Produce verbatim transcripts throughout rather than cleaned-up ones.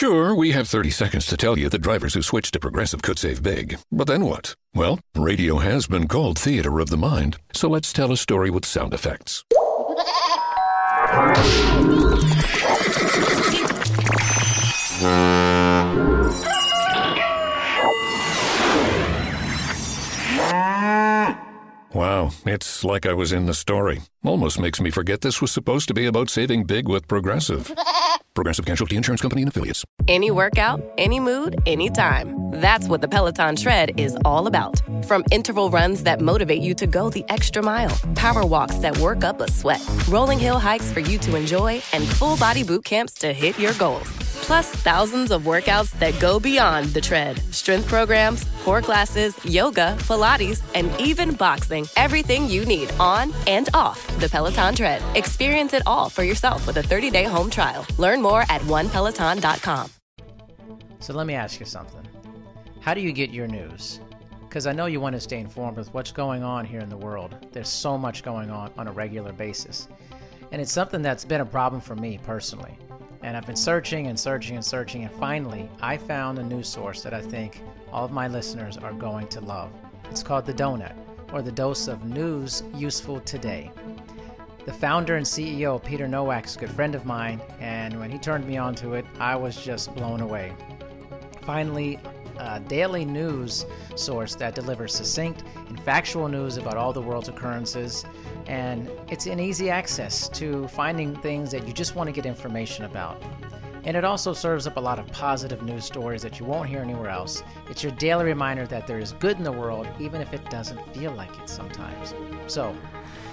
Sure, we have thirty seconds to tell you that drivers who switch to Progressive could save big. But then what? Well, radio has been called theater of the mind, so let's tell a story with sound effects. Wow, it's like I was in the story. Almost makes me forget this was supposed to be about saving big with Progressive. Progressive Casualty Insurance Company and Affiliates. Any workout, any mood, any time. That's what the Peloton Tread is all about. From interval runs that motivate you to go the extra mile, power walks that work up a sweat, rolling hill hikes for you to enjoy, and full body boot camps to hit your goals. Plus thousands of workouts that go beyond the tread. Strength programs, core classes, yoga, Pilates, and even boxing. Everything you need on and off the Peloton Tread. Experience it all for yourself with a thirty-day home trial. Learn more at one peloton dot com. So let me ask you something. How do you get your news? Because I know you want to stay informed with what's going on here in the world. There's so much going on on a regular basis. And it's something that's been a problem for me personally. And I've been searching and searching and searching, and finally I found a news source that I think all of my listeners are going to love. It's called The Donut, or the dose of news useful today. The founder and C E O, Peter Nowak, is a good friend of mine, and when he turned me on to it, I was just blown away. Finally, a daily news source that delivers succinct and factual news about all the world's occurrences, and it's an easy access to finding things that you just want to get information about. And it also serves up a lot of positive news stories that you won't hear anywhere else. It's your daily reminder that there is good in the world, even if it doesn't feel like it sometimes. So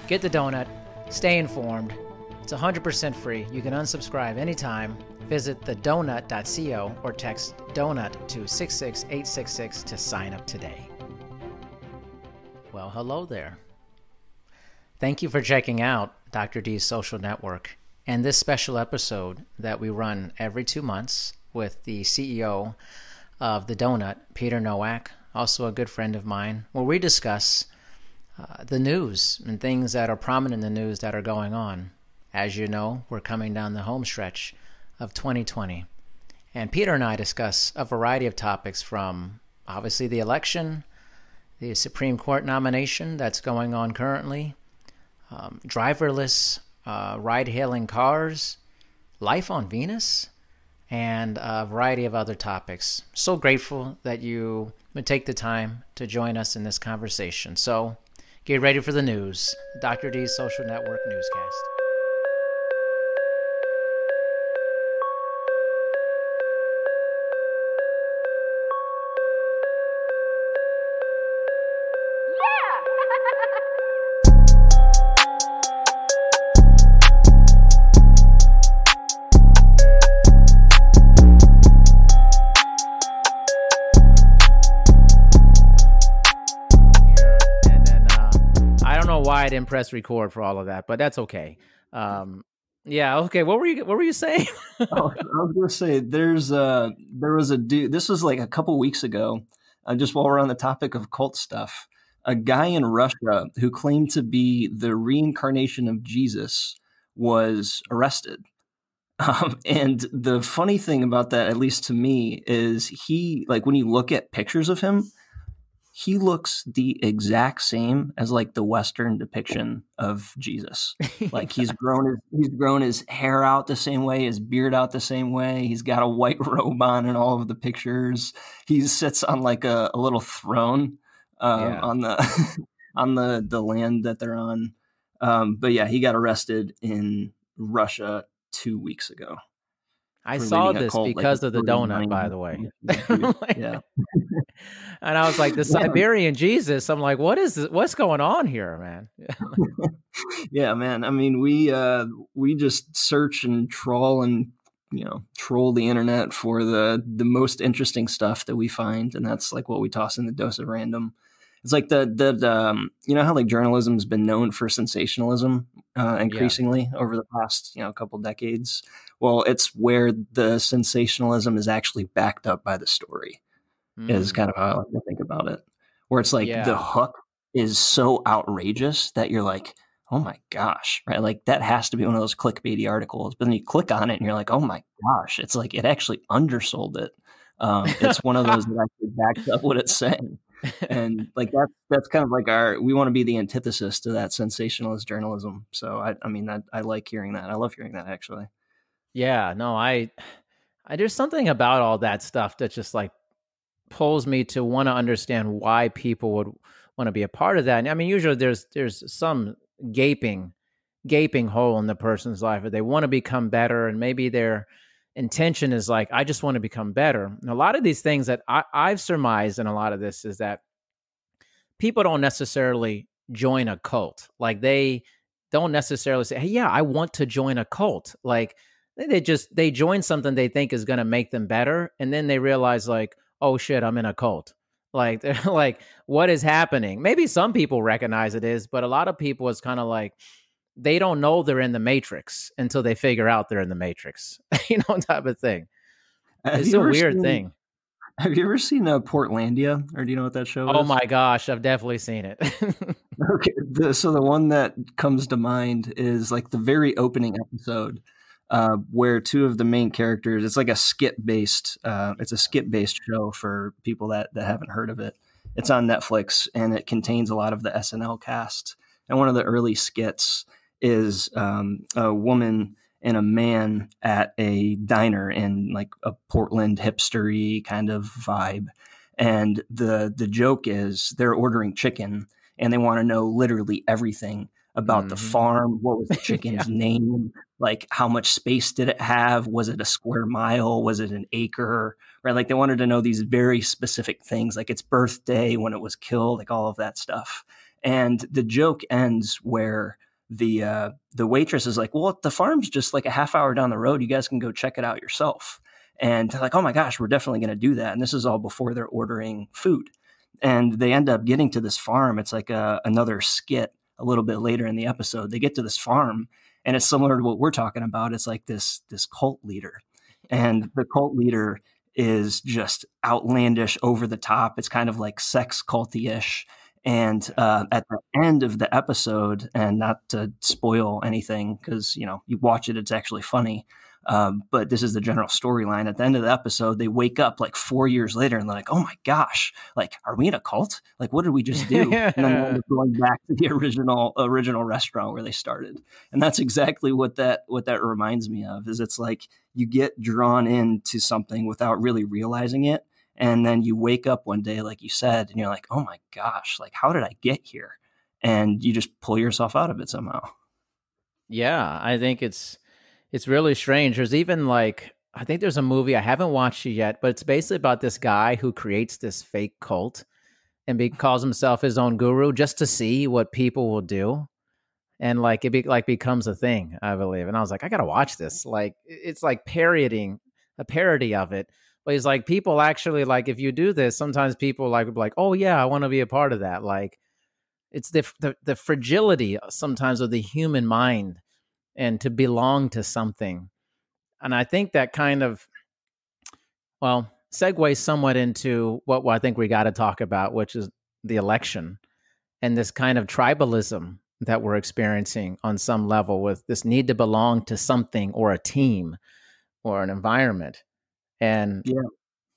get the donut, stay informed. It's one hundred percent free. You can unsubscribe anytime. Visit the donut dot co or text donut to six six eight six six to sign up today. Well, hello there. Thank you for checking out Doctor D's Social Network and this special episode that we run every two months with the C E O of The Donut, Peter Nowak, also a good friend of mine, where we discuss uh, the news and things that are prominent in the news that are going on. As you know, we're coming down the home stretch of twenty twenty. And Peter and I discuss a variety of topics, from obviously the election, the Supreme Court nomination that's going on currently, um, driverless uh, ride-hailing cars, life on Venus, and a variety of other topics. So grateful that you would take the time to join us in this conversation. So get ready for the news. Doctor D's Social Network Newscast. I didn't press record for all of that, but that's okay. Um, yeah, okay. What were you? What were you saying? oh, I was going to say there's a, there was a dude. This was like a couple weeks ago. Uh, just while we're on the topic of cult stuff, a guy in Russia who claimed to be the reincarnation of Jesus was arrested. Um, and the funny thing about that, at least to me, is he like when you look at pictures of him, he looks the exact same as like the Western depiction of Jesus. Like he's grown his he's grown his hair out the same way, his beard out the same way. He's got a white robe on in all of the pictures. He sits on like a, a little throne um, yeah. on the on the, the land that they're on. Um, but yeah, he got arrested in Russia two weeks ago. I saw this cult, because like, of the donut, by the way. like, yeah. And I was like, the Siberian yeah. Jesus. I'm like, what is this? What's going on here, man? yeah, man. I mean, we uh, we just search and trawl and, you know, troll the internet for the, the most interesting stuff that we find. And that's like what we toss in the dose of random. It's like the, the, the um, you know how like journalism has been known for sensationalism uh, increasingly yeah. over the past, you know, couple decades. Well, it's where the sensationalism is actually backed up by the story. Mm. Is kind of how I like to think about it, where it's like yeah. the hook is so outrageous that you're like, oh my gosh, right? Like that has to be one of those clickbaity articles. But then you click on it and you're like, oh my gosh, it's like it actually undersold it. Um, it's one of those that actually backs up what it's saying. And like that's that's kind of like our, we want to be the antithesis to that sensationalist journalism. So I, I mean, I, I like hearing that. I love hearing that actually. Yeah, no, I, I there's something about all that stuff that just like pulls me to want to understand why people would want to be a part of that. And I mean, usually there's there's some gaping, gaping hole in the person's life, or they want to become better, and maybe they're intention is like, I just want to become better. And a lot of these things that I, I've surmised in a lot of this is that people don't necessarily join a cult. Like they don't necessarily say, hey, yeah, I want to join a cult. Like they just, they join something they think is going to make them better. And then they realize like, oh shit, I'm in a cult. Like, they're like, what is happening? Maybe some people recognize it is, but a lot of people it's kind of like, they don't know they're in the matrix until they figure out they're in the matrix, you know, type of thing. Have it's a weird seen, thing. Have you ever seen uh, Portlandia, or do you know what that show is? Oh my gosh, I've definitely seen it. Okay, the, so the one that comes to mind is like the very opening episode uh, where two of the main characters, it's like a skit based, uh, it's a skit based show for people that, that haven't heard of it. It's on Netflix and it contains a lot of the S N L cast. And one of the early skits is um, a woman and a man at a diner in like a Portland hipstery kind of vibe. And the the joke is they're ordering chicken and they want to know literally everything about mm-hmm. the farm. What was the chicken's yeah. name? Like how much space did it have? Was it a square mile? Was it an acre? Right? Like they wanted to know these very specific things, like its birthday, when it was killed, like all of that stuff. And the joke ends where the uh, the waitress is like, well, the farm's just like a half hour down the road. You guys can go check it out yourself. And they're like, oh my gosh, we're definitely going to do that. And this is all before they're ordering food. And they end up getting to this farm. It's like a, another skit a little bit later in the episode. They get to this farm and it's similar to what we're talking about. It's like this this cult leader. And the cult leader is just outlandish, over the top. It's kind of like sex culty-ish. And uh, at the end of the episode, and not to spoil anything because, you know, you watch it, it's actually funny. Um, but this is the general storyline. At the end of the episode, they wake up like four years later and they're like, oh, my gosh, like, are we in a cult? Like, what did we just do? And then they end up going back to the original original restaurant where they started. And that's exactly what that what that reminds me of, is it's like you get drawn into something without really realizing it. And then you wake up one day, like you said, and you're like, oh my gosh, like, how did I get here? And you just pull yourself out of it somehow. Yeah, I think it's it's really strange. There's even like, I think there's a movie, I haven't watched it yet, but it's basically about this guy who creates this fake cult and be, calls himself his own guru just to see what people will do. And like, it be, like becomes a thing, I believe. And I was like, I got to watch this. Like, it's like parodying, a parody of it. But he's like, people actually, like, if you do this, sometimes people like, like, oh, yeah, I want to be a part of that. Like, it's the, the the fragility sometimes of the human mind and to belong to something. And I think that kind of, well, segues somewhat into what I think we got to talk about, which is the election and this kind of tribalism that we're experiencing on some level with this need to belong to something or a team or an environment. And yeah.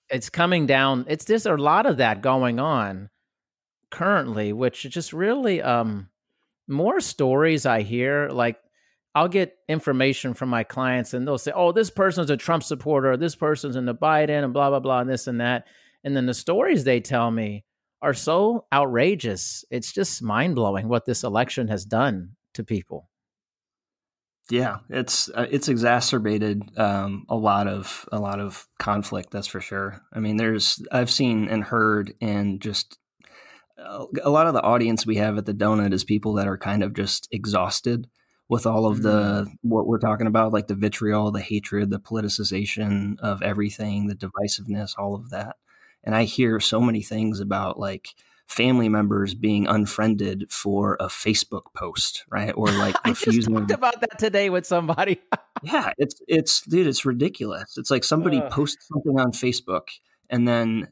It's coming down. It's there's a lot of that going on currently, which is just really um, more stories I hear. Like I'll get information from my clients and they'll say, oh, this person's a Trump supporter, or this person's into Biden and blah, blah, blah, and this and that. And then the stories they tell me are so outrageous. It's just mind blowing what this election has done to people. Yeah, it's uh, it's exacerbated um, a lot of a lot of conflict. That's for sure. I mean, there's I've seen and heard, and just uh, a lot of the audience we have at the Donut is people that are kind of just exhausted with all of the what we're talking about, like the vitriol, the hatred, the politicization of everything, the divisiveness, all of that. And I hear so many things about like family members being unfriended for a Facebook post, right? Or like refusing. I just talked about that today with somebody. Yeah, it's it's dude, it's ridiculous. It's like somebody uh. posts something on Facebook and then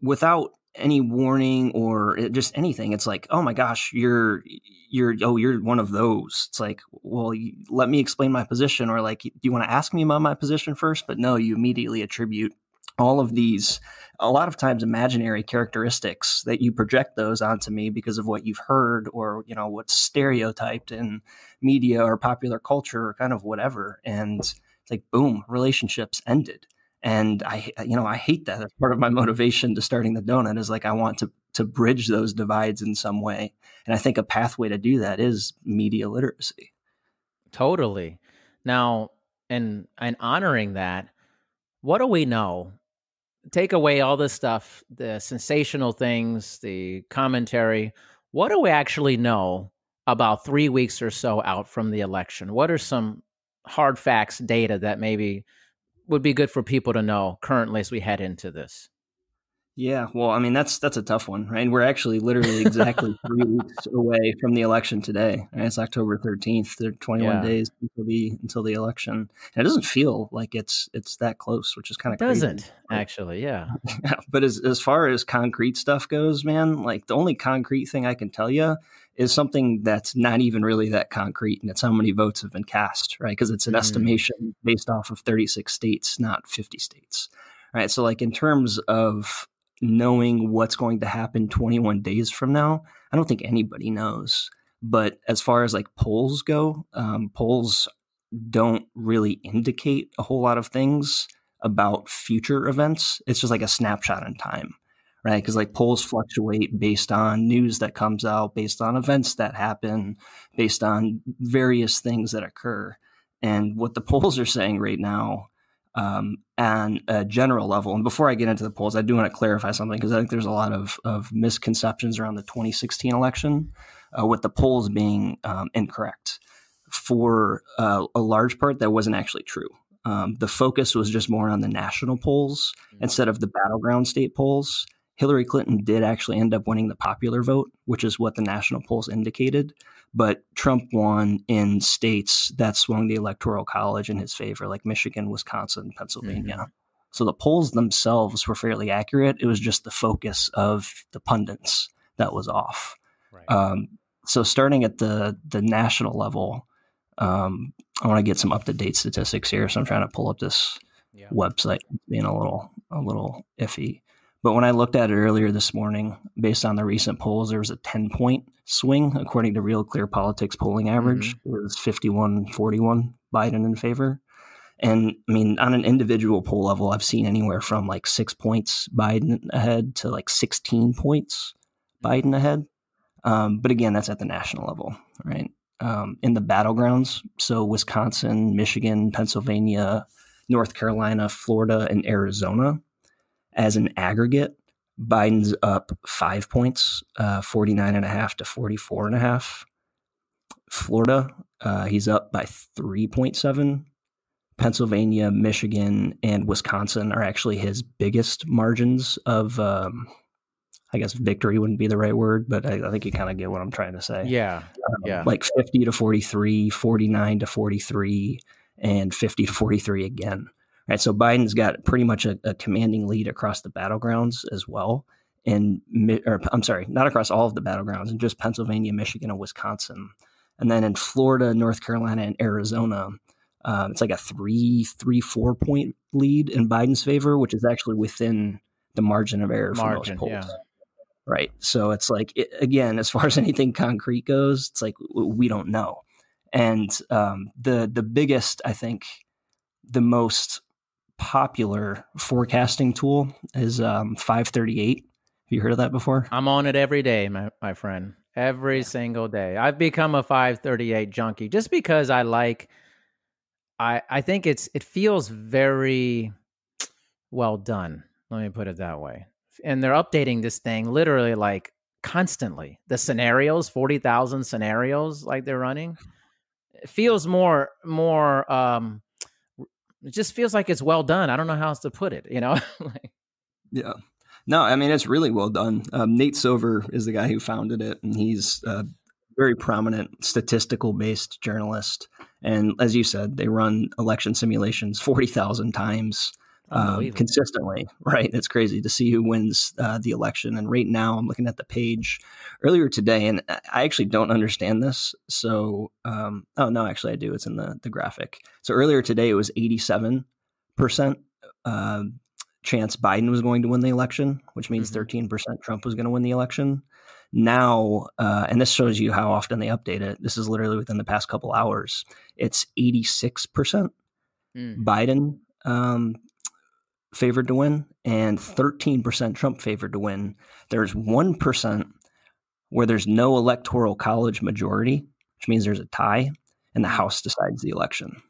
without any warning or just anything. It's like, oh my gosh, you're, you're, oh, you're one of those. It's like, well, you, let me explain my position, or like, do you want to ask me about my position first? But no, you immediately attribute all of these, a lot of times imaginary characteristics, that you project those onto me because of what you've heard, or, you know, what's stereotyped in media or popular culture or kind of whatever. And it's like, boom, relationships ended. And I, you know, I hate that. That's part of my motivation to starting The Donut, is like, I want to to bridge those divides in some way. And I think a pathway to do that is media literacy. Totally. Now, and, and honoring that, what do we know? Take away all this stuff, the sensational things, the commentary. What do we actually know about three weeks or so out from the election? What are some hard facts, data that maybe would be good for people to know currently as we head into this? Yeah, well, I mean, that's that's a tough one, right? We're actually literally exactly three weeks away from the election today. Right? It's October thirteenth. There are twenty-one yeah. days until the until the election. And it doesn't feel like it's it's that close, which is kind of crazy. Doesn't, actually, yeah. But as as far as concrete stuff goes, man, like the only concrete thing I can tell you is something that's not even really that concrete, and it's how many votes have been cast, right? Because it's an mm. estimation based off of thirty-six states, not fifty states, right? So like in terms of knowing what's going to happen twenty-one days from now, I don't think anybody knows. But as far as like polls go, um, polls don't really indicate a whole lot of things about future events. It's just like a snapshot in time, right? Because like polls fluctuate based on news that comes out, based on events that happen, based on various things that occur. And what the polls are saying right now, um, on a general level, and before I get into the polls, I do want to clarify something, because I think there's a lot of, of misconceptions around the twenty sixteen election, uh, with the polls being um, incorrect. For uh, a large part, that wasn't actually true. Um, the focus was just more on the national polls mm-hmm. instead of the battleground state polls. Hillary Clinton did actually end up winning the popular vote, which is what the national polls indicated. But Trump won in states that swung the electoral college in his favor, like Michigan, Wisconsin, Pennsylvania. Mm-hmm. So the polls themselves were fairly accurate. It was just the focus of the pundits that was off. Right. Um, so starting at the, the national level, um, I want to get some up-to-date statistics here. So I'm trying to pull up this yeah. website, being a little a little iffy. But when I looked at it earlier this morning, based on the recent polls, there was a ten-point swing, according to Real Clear Politics polling average. Mm-hmm. It was fifty-one forty-one Biden in favor. And, I mean, on an individual poll level, I've seen anywhere from like six points Biden ahead to like sixteen points Biden ahead. Um, but, again, that's at the national level, right? Um, in the battlegrounds, so Wisconsin, Michigan, Pennsylvania, North Carolina, Florida, and Arizona. As an aggregate, Biden's up five points, uh, forty-nine and a half to forty-four and a half. Florida, uh, he's up by three point seven. Pennsylvania, Michigan, and Wisconsin are actually his biggest margins of, um, I guess victory wouldn't be the right word, but I, I think you kind of get what I'm trying to say. Yeah. Um, yeah. Like fifty to forty-three, forty-nine to forty-three, and fifty to forty-three again. Right, so Biden's got pretty much a, a commanding lead across the battlegrounds as well. And or, I'm sorry, not across all of the battlegrounds, and just Pennsylvania, Michigan, and Wisconsin. And then in Florida, North Carolina, and Arizona, uh, it's like a three, three, four point lead in Biden's favor, which is actually within the margin of error for most polls. Yeah. Right. So it's like, it, again, as far as anything concrete goes, it's like we don't know. And um, the the biggest, I think, the most popular forecasting tool is um, five thirty-eight. Have you heard of that before? I'm on it every day, my, my friend, every yeah. single day. I've become a five thirty-eight junkie just because I like, I I think it's it feels very well done. Let me put it that way. And they're updating this thing literally like constantly. The scenarios, forty thousand scenarios like they're running. It feels more, more, um, it just feels like it's well done. I don't know how else to put it, you know? like, yeah. No, I mean, it's really well done. Um, Nate Silver is the guy who founded it, and he's a very prominent statistical-based journalist. And as you said, they run election simulations forty thousand times. um, consistently, right? It's crazy to see who wins uh, the election. And right now I'm looking at the page earlier today, and I actually don't understand this. So, um, oh, no, actually I do. It's in the, the graphic. So earlier today, it was eighty-seven percent uh, chance Biden was going to win the election, which means mm-hmm. thirteen percent Trump was going to win the election. Now, uh, and this shows you how often they update it. This is literally within the past couple hours. It's eighty-six percent mm. Biden um, favored to win and thirteen percent Trump favored to win. There's one percent where there's no electoral college majority, which means there's a tie and the House decides the election.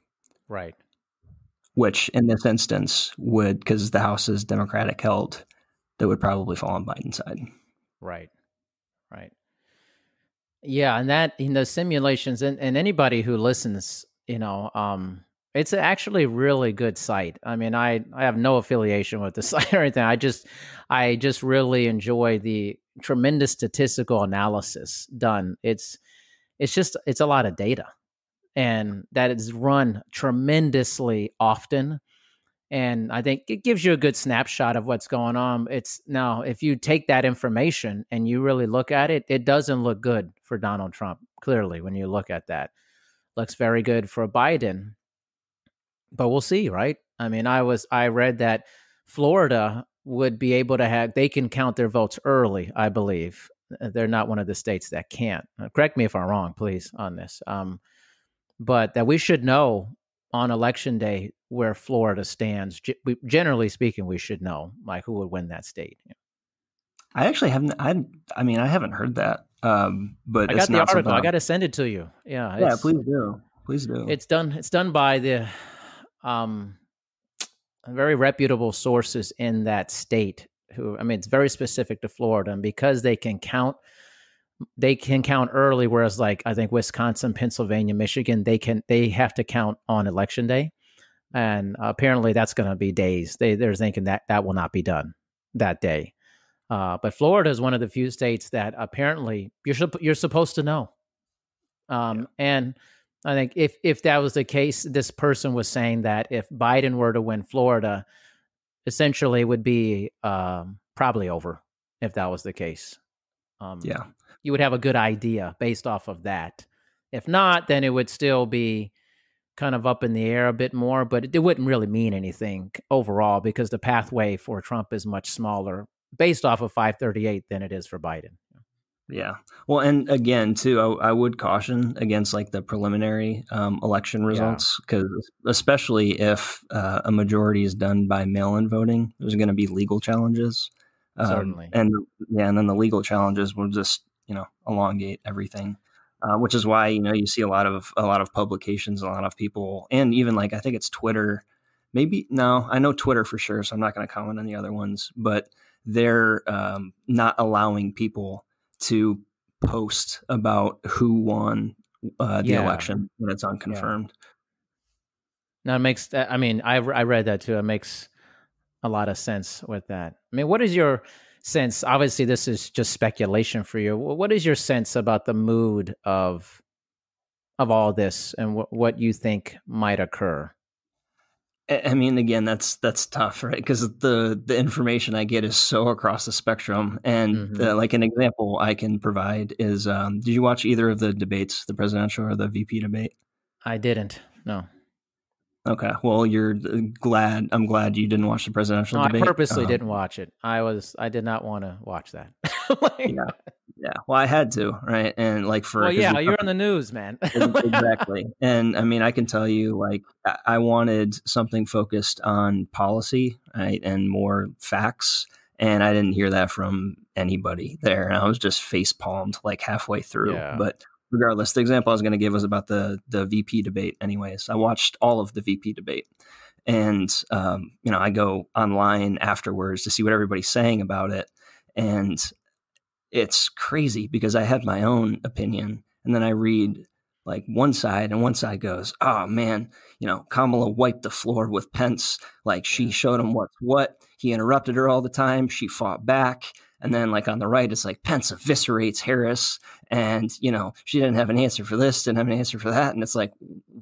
Right. Which in this instance would, because the House is Democratic held, that would probably fall on Biden's side. Right. Right. Yeah. And that in those simulations and, and anybody who listens, you know, um, it's actually a really good site. I mean, I, I have no affiliation with the site or anything. I just, I just really enjoy the tremendous statistical analysis done. It's, it's just, it's a lot of data and that is run tremendously often. And I think it gives you a good snapshot of what's going on. It's now, if you take that information and you really look at it, it doesn't look good for Donald Trump. Clearly, when you look at that, looks very good for Biden. But we'll see, right? I mean, I was I read that Florida would be able to have, they can count their votes early, I believe. They're not one of the states that can't. Correct me if I'm wrong, please, on this. Um, but that we should know on election day where Florida stands. G- generally speaking, we should know like who would win that state. Yeah. I actually haven't. I I mean, I haven't heard that. Um, but I got it's the not article. I got to send it to you. Yeah. Yeah. Please do. Please do. It's done. It's done by the um, very reputable sources in that state. Who I mean, it's very specific to Florida, and because they can count. They can count early, whereas like I think Wisconsin, Pennsylvania, Michigan, they can they have to count on election day, and apparently that's going to be days. They they're thinking that that will not be done that day. Uh, but Florida is one of the few states that apparently you're you're supposed to know. Um, yeah. And I think if if that was the case, this person was saying that if Biden were to win Florida, essentially it would be um, probably over if that was the case. Um, yeah. You would have a good idea based off of that. If not, then it would still be kind of up in the air a bit more, but it, it wouldn't really mean anything overall because the pathway for Trump is much smaller based off of five thirty-eight than it is for Biden. Yeah. Well, and again, too, I, I would caution against like the preliminary um, election results, because yeah. especially if uh, a majority is done by mail-in voting, there's going to be legal challenges. Um, Certainly. And yeah, and then the legal challenges will just, you know, elongate everything, uh, which is why, you know, you see a lot of a lot of publications, a lot of people, and even like I think it's Twitter, maybe no, I know Twitter for sure, so I'm not going to comment on the other ones, but they're um, not allowing people to post about who won uh, the yeah. election when it's unconfirmed. Yeah. Now it makes, I mean, I I read that too. It makes a lot of sense with that. I mean, what is your sense, obviously this is just speculation for you, what is your sense about the mood of of all this and wh- what you think might occur? I mean, again, that's that's tough, right? Because the, the information I get is so across the spectrum. And mm-hmm. the, like an example I can provide is, um, did you watch either of the debates, the presidential or the V P debate? I didn't, no. Okay. Well, you're glad. I'm glad you didn't watch the presidential no, debate. I purposely um, didn't watch it. I was. I did not want to watch that. like, yeah. Yeah. Well, I had to, right? And like for. Well, yeah, you're on the news, man. Exactly. And I mean, I can tell you, like, I wanted something focused on policy, right, and more facts, and I didn't hear that from anybody there, and I was just face palmed like halfway through, yeah. but. Regardless, the example I was going to give was about the the V P debate. Anyways, I watched all of the V P debate, and um, you know, I go online afterwards to see what everybody's saying about it, and it's crazy because I had my own opinion, and then I read like one side, and one side goes, "Oh man, you know, Kamala wiped the floor with Pence. Like she showed him what's what. He interrupted her all the time. She fought back." And then like on the right, it's like Pence eviscerates Harris and, you know, she didn't have an answer for this, didn't have an answer for that. And it's like,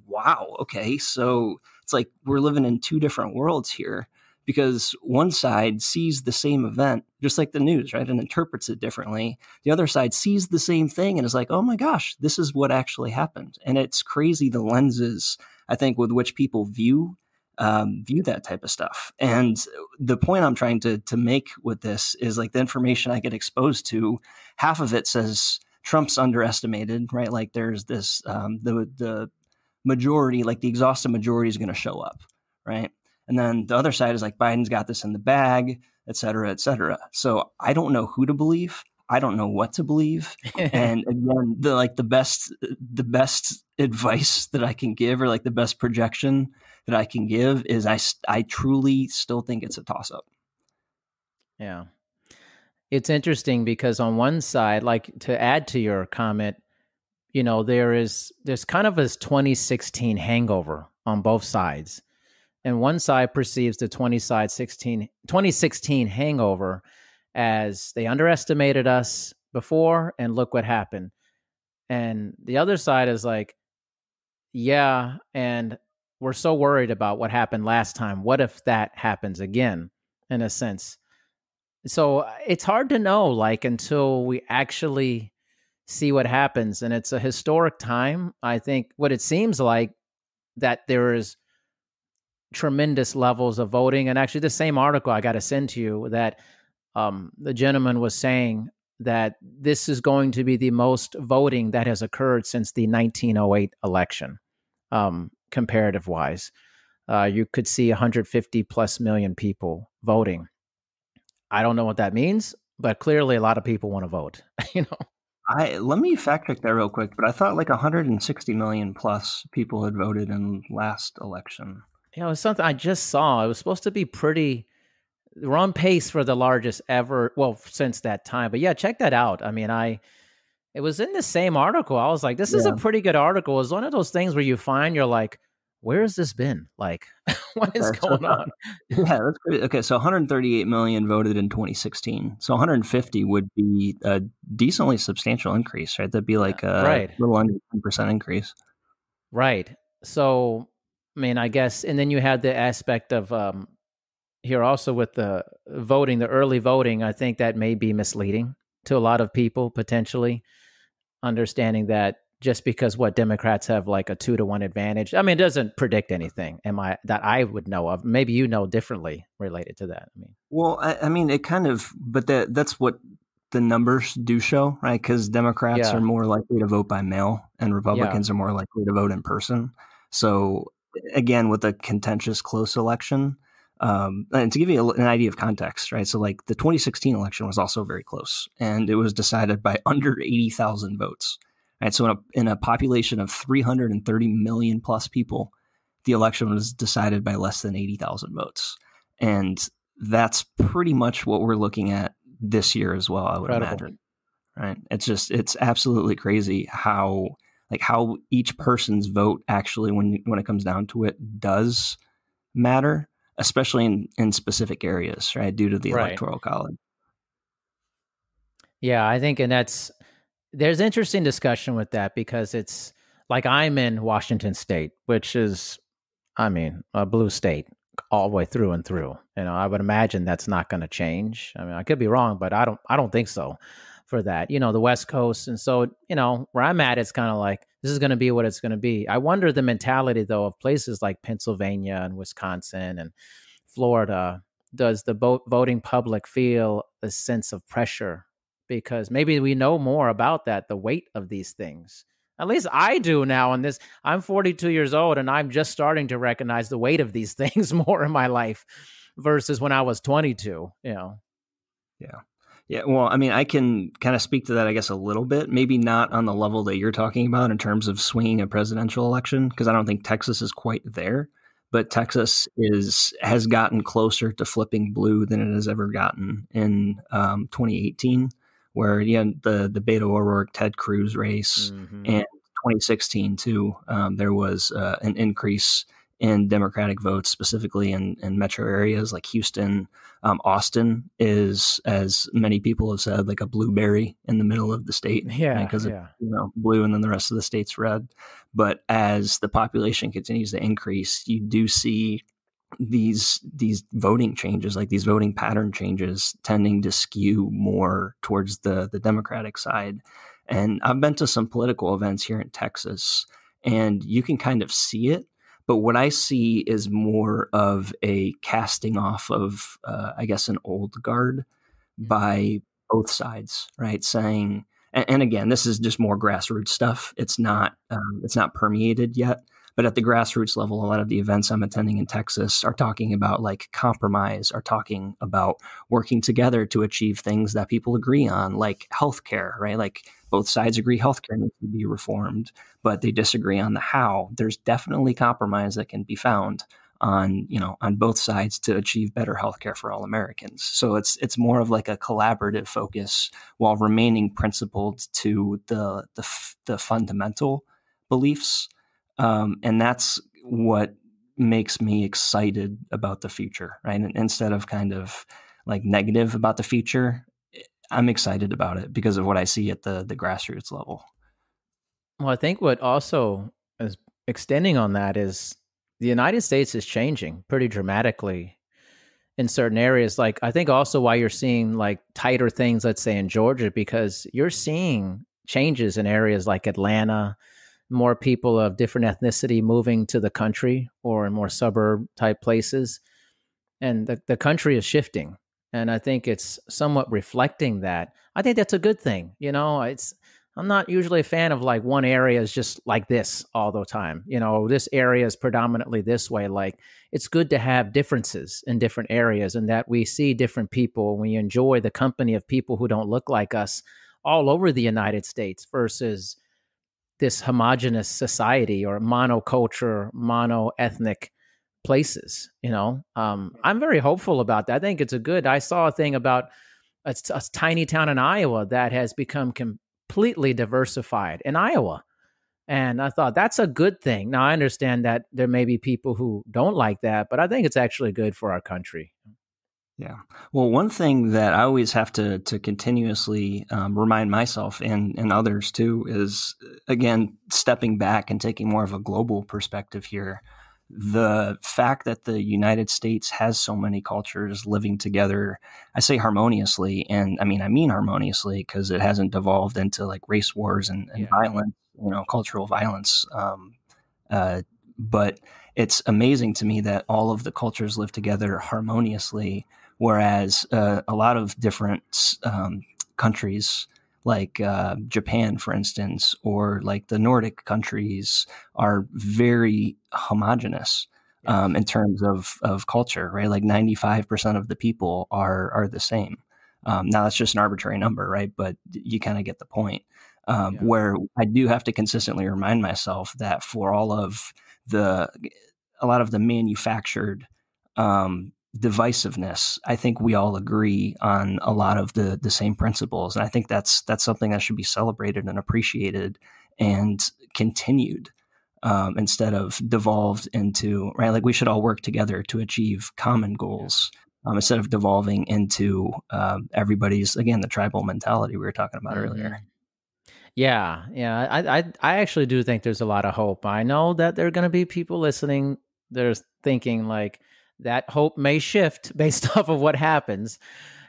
wow, okay. So it's like we're living in two different worlds here. because one side sees the same event, just like the news, right, and interprets it differently. The other side sees the same thing and is like, oh my gosh, this is what actually happened. And it's crazy the lenses, I think, with which people view um, view that type of stuff. And the point I'm trying to to make with this is, like, the information I get exposed to, half of it says Trump's underestimated, right? Like, there's this, um, the the majority, like the exhausted majority is going to show up, right? And then the other side is like, Biden's got this in the bag, et cetera, et cetera. So I don't know who to believe. I don't know what to believe. And again, the, like the best, the best advice that I can give, or like the best projection that I can give, is I, I truly still think it's a toss up. Yeah. It's interesting because on one side, like, to add to your comment, you know, there is, there's kind of a twenty sixteen hangover on both sides. And one side perceives the twenty side sixteen, twenty sixteen hangover as they underestimated us before and look what happened. And the other side is like, yeah, and we're so worried about what happened last time. What if that happens again, in a sense? So it's hard to know, like, until we actually see what happens. And it's a historic time. I think what it seems like that there is tremendous levels of voting. And actually the same article I got to send to you that um, the gentleman was saying that this is going to be the most voting that has occurred since the nineteen oh eight election, um, comparative wise. Uh, you could see one hundred fifty plus million people voting. I don't know what that means, but clearly a lot of people want to vote, you know. I, let me fact check that real quick, but I thought like one hundred sixty million plus people had voted in last election. Yeah, it was something I just saw. It was supposed to be pretty, we're on pace for the largest ever, well, since that time. But yeah, check that out. I mean, I, it was in the same article. I was like, this yeah. is a pretty good article. It's one of those things where you find, you're like, where has this been? Like, what is okay, going so, on? Yeah, that's pretty, okay, so one hundred thirty-eight million voted in twenty sixteen. So one hundred fifty would be a decently substantial increase, right? That'd be like a right. little under ten percent increase. Right. So, I mean, I guess, and then you had the aspect of um, here also with the voting, the early voting, I think that may be misleading to a lot of people, potentially understanding that just because what Democrats have like a two to one advantage. I mean, it doesn't predict anything. Am I that I would know of? Maybe, you know, differently related to that. I mean, well, I, I mean, it kind of, but that that's what the numbers do show, right? Because Democrats yeah. are more likely to vote by mail and Republicans yeah. are more likely to vote in person. So again, with a contentious close election, um, and to give you an idea of context, right? So like the twenty sixteen election was also very close, and it was decided by under eighty thousand votes. Right? So in a, in a population of three hundred thirty million plus people, the election was decided by less than eighty thousand votes. And that's pretty much what we're looking at this year as well, I would Incredible. imagine. Right? It's just, it's absolutely crazy how... like how each person's vote actually, when when it comes down to it, does matter, especially in, in specific areas, right? Due to the right. electoral college. Yeah, I think, and that's there's interesting discussion with that because it's like I'm in Washington State, which is, I mean, a blue state all the way through and through. You know, I would imagine that's not going to change. I mean, I could be wrong, but I don't, I don't think so. For that, you know, the West Coast. And so, you know, where I'm at, it's kind of like, this is going to be what it's going to be. I wonder the mentality, though, of places like Pennsylvania and Wisconsin and Florida. Does the bo- voting public feel a sense of pressure? Because maybe we know more about that, the weight of these things. At least I do now in this. I'm forty-two years old, and I'm just starting to recognize the weight of these things more in my life versus when I was twenty-two, you know? Yeah. Yeah, well, I mean, I can kind of speak to that, I guess, a little bit, maybe not on the level that you're talking about in terms of swinging a presidential election, because I don't think Texas is quite there. But Texas is has gotten closer to flipping blue than it has ever gotten in um, twenty eighteen, where yeah, the, the Beto O'Rourke, Ted Cruz race mm-hmm. and twenty sixteen, too, um, there was uh, an increase in Democratic votes, specifically in, in metro areas like Houston. um, Austin is, as many people have said, like a blueberry in the middle of the state. Yeah, because yeah. it's, you know, blue, and then the rest of the state's red. But as the population continues to increase, you do see these these voting changes, like these voting pattern changes, tending to skew more towards the the Democratic side. And I've been to some political events here in Texas, and you can kind of see it. But what I see is more of a casting off of, uh, I guess, an old guard by both sides, right? Saying, and, and again, this is just more grassroots stuff. It's not, um, it's not permeated yet. But at the grassroots level, a lot of the events I'm attending in Texas are talking about like compromise, are talking about working together to achieve things that people agree on, like healthcare, right? Like both sides agree healthcare needs to be reformed, but they disagree on the how. There's definitely compromise that can be found on, you know, on both sides to achieve better healthcare for all Americans. So it's it's more of like a collaborative focus while remaining principled to the the, the fundamental beliefs. Um, and that's what makes me excited about the future, right? And instead of kind of like negative about the future, I'm excited about it because of what I see at the the grassroots level. Well, I think what also is extending on that is the United States is changing pretty dramatically in certain areas. Like, I think also why you're seeing like tighter things, let's say in Georgia, because you're seeing changes in areas like Atlanta, more people of different ethnicity moving to the country or in more suburb type places. And the, the country is shifting. And I think it's somewhat reflecting that. I think that's a good thing. You know, it's, I'm not usually a fan of like one area is just like this all the time. You know, this area is predominantly this way. Like, it's good to have differences in different areas and that we see different people. We enjoy the company of people who don't look like us all over the United States versus this homogenous society or monoculture, mono-ethnic places, you know? Um, I'm very hopeful about that. I think it's a good, I saw a thing about a, a tiny town in Iowa that has become completely diversified in Iowa. And I thought that's a good thing. Now, I understand that there may be people who don't like that, but I think it's actually good for our country. Yeah. Well, one thing that I always have to to continuously um, remind myself and, and others too is, again, stepping back and taking more of a global perspective here. The fact that the United States has so many cultures living together, I say harmoniously, and I mean, I mean harmoniously because it hasn't devolved into like race wars and, and yeah. violence, you know, cultural violence. Um, uh, but it's amazing to me that all of the cultures live together harmoniously. Whereas uh, a lot of different um, countries like uh, Japan, for instance, or like the Nordic countries are very homogenous um, in terms of, of culture, right? Like ninety-five percent of the people are are the same. Um, now, that's just an arbitrary number, right? But you kind of get the point um, yeah. where I do have to consistently remind myself that for all of the, a lot of the manufactured um divisiveness, I think we all agree on a lot of the the same principles. And I think that's that's something that should be celebrated and appreciated and continued um, instead of devolved into, right? Like we should all work together to achieve common goals um, instead of devolving into um, everybody's, again, the tribal mentality we were talking about mm-hmm. earlier. Yeah. Yeah. I, I I actually do think there's a lot of hope. I know that there are going to be people listening that are thinking like, that hope may shift based off of what happens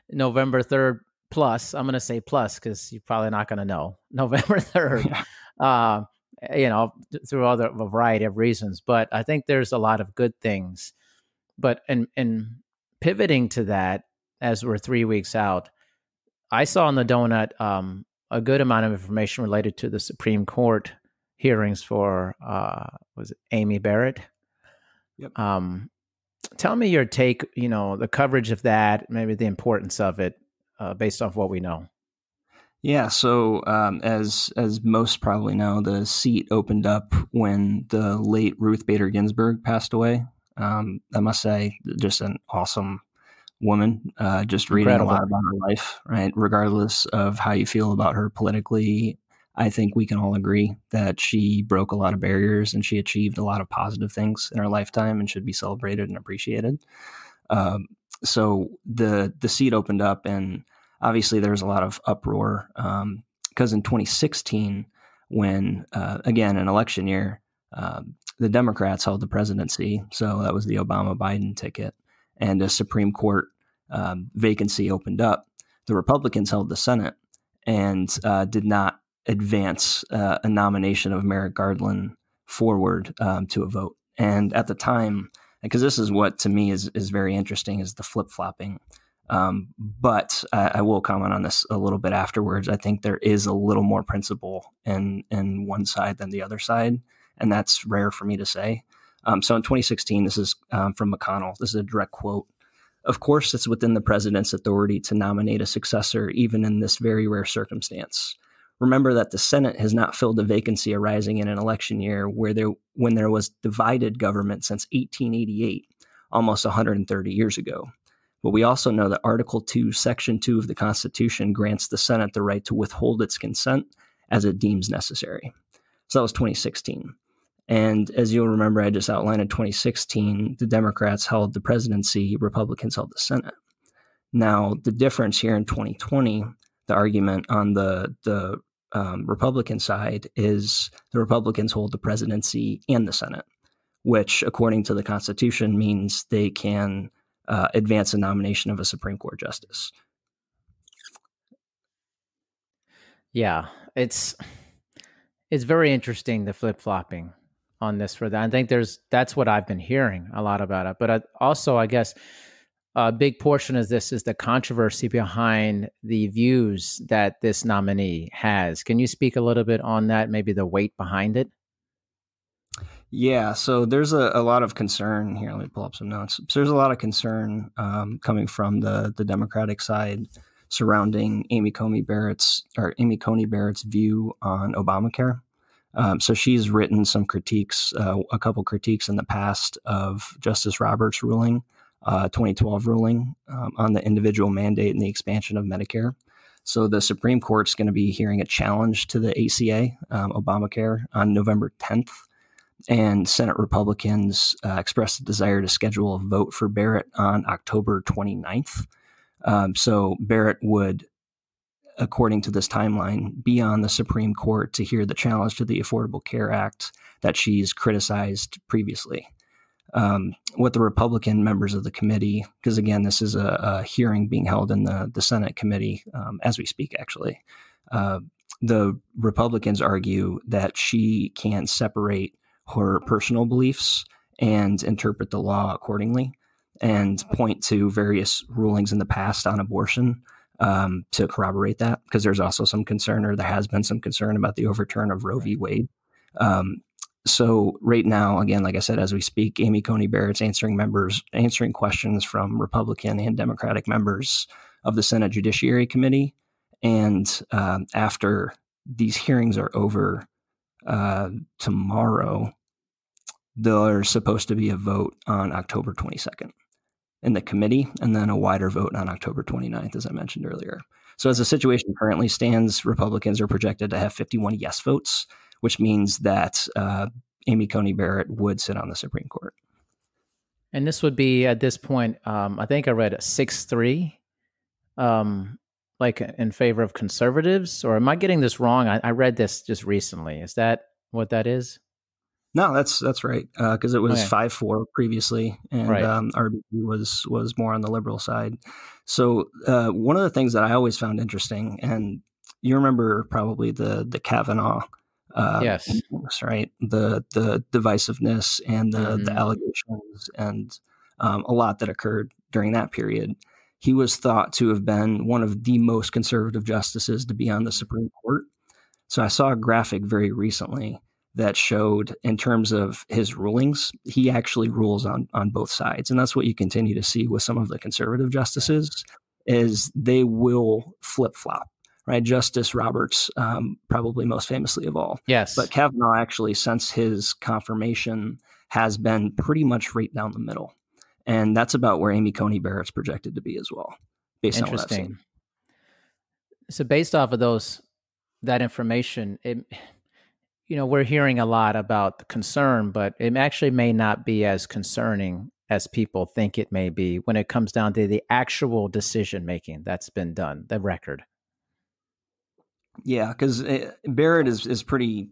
November third plus. I'm going to say plus because you're probably not going to know November third, yeah. uh, you know, through all the, a variety of reasons. But I think there's a lot of good things. But in, in pivoting to that, as we're three weeks out, I saw in the Donut um, a good amount of information related to the Supreme Court hearings for, uh, was it Amy Barrett? Yep. Um, Tell me your take, you know, the coverage of that, maybe the importance of it uh, based off what we know. Yeah. So um, as as most probably know, the seat opened up when the late Ruth Bader Ginsburg passed away. Um, I must say, just an awesome woman, uh, just reading Incredible. a lot about her life, right? Regardless of how you feel about her politically, I think we can all agree that she broke a lot of barriers and she achieved a lot of positive things in her lifetime and should be celebrated and appreciated. Um, so the the seat opened up and obviously there was a lot of uproar because um, in twenty sixteen, when, uh, again, an election year, uh, the Democrats held the presidency. So that was the Obama-Biden ticket. And a Supreme Court um, vacancy opened up. The Republicans held the Senate and uh, did not advance uh, a nomination of Merrick Garland forward um, to a vote. And at the time, because this is what to me is, is very interesting, is the flip-flopping. Um, but I, I will comment on this a little bit afterwards. I think there is a little more principle in, in one side than the other side, and that's rare for me to say. Um, so in twenty sixteen, this is um, from McConnell. This is a direct quote. "Of course, it's within the president's authority to nominate a successor, even in this very rare circumstance. Remember that the Senate has not filled a vacancy arising in an election year where there, when there was divided government since eighteen eighty-eight, almost one hundred thirty years ago. But we also know that Article two, Section two of the Constitution grants the Senate the right to withhold its consent as it deems necessary." So that was twenty sixteen. And as you'll remember, I just outlined in twenty sixteen, the Democrats held the presidency, Republicans held the Senate. Now, the difference here in twenty twenty, the argument on the, the um, Republican side is the Republicans hold the presidency and the Senate, which according to the Constitution means they can uh, advance the nomination of a Supreme Court justice. Yeah, it's it's very interesting, the flip-flopping on this for that. I think there's that's what I've been hearing a lot about it. But I, also, I guess a big portion of this is the controversy behind the views that this nominee has. Can you speak a little bit on that, maybe the weight behind it? Yeah, so there's a, a lot of concern here. Let me pull up some notes. So there's a lot of concern um, coming from the the Democratic side surrounding Amy Coney Barrett's or Amy Coney Barrett's view on Obamacare. Um, so she's written some critiques, uh, a couple critiques in the past of Justice Roberts' ruling, uh, twenty twelve ruling um, on the individual mandate and the expansion of Medicare. So the Supreme Court's going to be hearing a challenge to the A C A, um, Obamacare, on November tenth. And Senate Republicans uh, expressed a desire to schedule a vote for Barrett on October twenty-ninth. Um, so Barrett would, according to this timeline, be on the Supreme Court to hear the challenge to the Affordable Care Act that she's criticized previously. Um, what the Republican members of the committee, because again, this is a, a hearing being held in the, the Senate committee um, as we speak, actually. Uh, the Republicans argue that she can separate her personal beliefs and interpret the law accordingly, and point to various rulings in the past on abortion um, to corroborate that, because there's also some concern, or there has been some concern, about the overturn of Roe v. Wade. Um, so right now, again, like I said, as we speak, Amy Coney Barrett's answering members, answering questions from Republican and Democratic members of the Senate Judiciary Committee. And um, after these hearings are over, Uh, tomorrow, there's supposed to be a vote on October twenty-second in the committee, and then a wider vote on October twenty-ninth, as I mentioned earlier. So as the situation currently stands, Republicans are projected to have fifty-one yes votes, which means that uh, Amy Coney Barrett would sit on the Supreme Court. And this would be, at this point, um, I think I read a six three, um, like in favor of conservatives, or am I getting this wrong? I, I read this just recently. Is that what that is? No, that's that's right. Because uh, it was okay. five four previously, and right. um, R B G was was more on the liberal side. So uh, one of the things that I always found interesting, and you remember probably the the Kavanaugh, uh, yes, right? The the divisiveness and the mm-hmm. the allegations and um, a lot that occurred during that period. He was thought to have been one of the most conservative justices to be on the Supreme Court. So I saw a graphic very recently that showed, in terms of his rulings, he actually rules on, on both sides. And that's what you continue to see with some of the conservative justices, is they will flip-flop, right? Justice Roberts, um, probably most famously of all. Yes. But Kavanaugh actually, since his confirmation, has been pretty much right down the middle. And that's about where Amy Coney Barrett's projected to be as well, based on what I've seen. So based off of those, that information, it, you know, we're hearing a lot about the concern, but it actually may not be as concerning as people think it may be when it comes down to the actual decision-making that's been done, the record. Yeah, because Barrett is, is pretty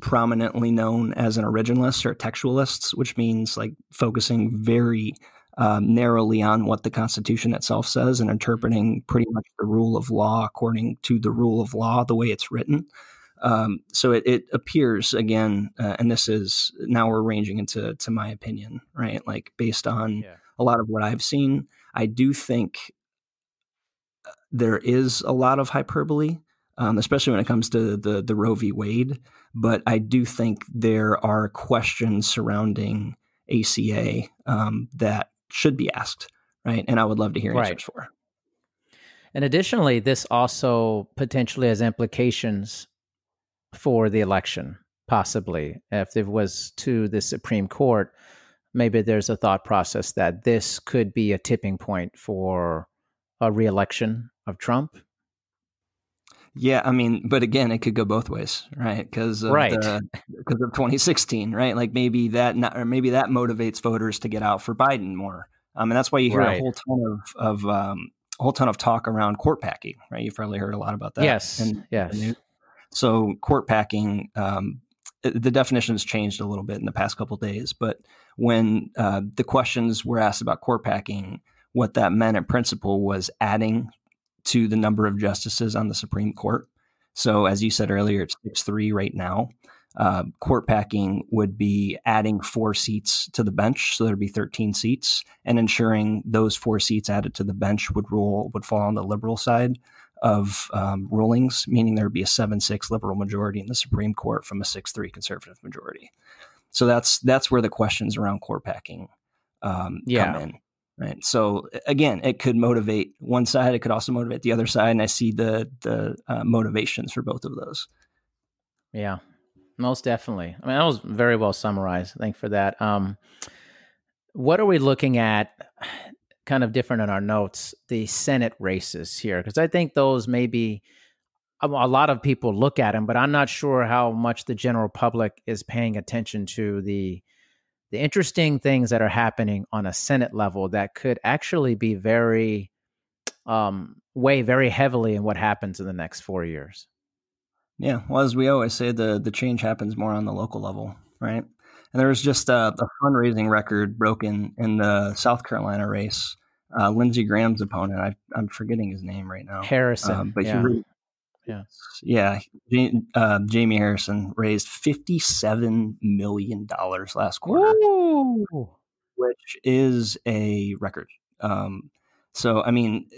prominently known as an originalist or textualist, which means like focusing very um, narrowly on what the Constitution itself says and interpreting pretty much the rule of law according to the rule of law, the way it's written. Um, so it, it appears again, uh, and this is now we're ranging into to my opinion, right? Like based on yeah. a lot of what I've seen, I do think there is a lot of hyperbole, um, especially when it comes to the the Roe v. Wade. But I do think there are questions surrounding A C A um, that should be asked, right? And I would love to hear right. answers for. And additionally, this also potentially has implications for the election, possibly. If it was to the Supreme Court, maybe there's a thought process that this could be a tipping point for a re-election of Trump. Yeah, I mean, but again, it could go both ways, right? Because of, right. the, because of twenty sixteen, right? Like maybe that not, or maybe that motivates voters to get out for Biden more. I mean, that's why you hear right. a whole ton of, of um, a whole ton of talk around court packing, right? You've probably heard a lot about that. Yes, in, yes. In So court packing, um, the definition has changed a little bit in the past couple of days, but when uh, the questions were asked about court packing, what that meant in principle was adding to the number of justices on the Supreme Court. So as you said earlier, it's six three right now. Uh, court packing would be adding four seats to the bench, so there'd be thirteen seats, and ensuring those four seats added to the bench would rule would fall on the liberal side of um, rulings, meaning there would be a seven six liberal majority in the Supreme Court from a six three conservative majority. So that's that's where the questions around court packing um, yeah. come in. Right. So again, it could motivate one side. It could also motivate the other side. And I see the the uh, motivations for both of those. Yeah, most definitely. I mean, that was very well summarized. Thank you for that. Um, what are we looking at? Kind of different in our notes, the Senate races here, because I think those maybe a lot of people look at them, but I'm not sure how much the general public is paying attention to the the interesting things that are happening on a Senate level that could actually be very um, weigh very heavily in what happens in the next four years. Yeah, well, as we always say, the the change happens more on the local level, right? And there was just a, a fundraising record broken in the South Carolina race. Uh, Lindsey Graham's opponent, I, I'm forgetting his name right now. Harrison. Um, but yeah. He re- yeah. Yeah. Uh, Jamie Harrison raised fifty-seven million dollars last quarter, Ooh. Which is a record. Um, so, I mean,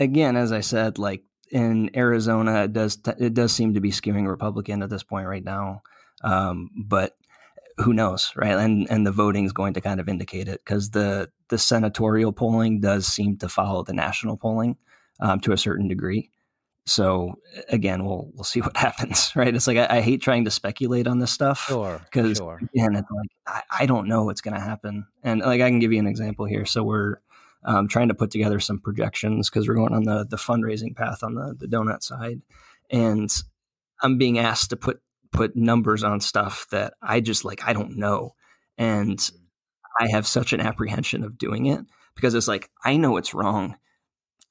again, as I said, like in Arizona, it does, t- it does seem to be skewing Republican at this point right now. Um, but who knows, right? And and the voting is going to kind of indicate it because the, the senatorial polling does seem to follow the national polling um, to a certain degree. So again, we'll we'll see what happens, right? It's like I, I hate trying to speculate on this stuff because sure, sure. again, it's like I, I don't know what's going to happen. And like I can give you an example here. So we're um, trying to put together some projections because we're going on the the fundraising path on the the donut side, and I'm being asked to put. put numbers on stuff that I just like, I don't know. And I have such an apprehension of doing it because it's like, I know it's wrong.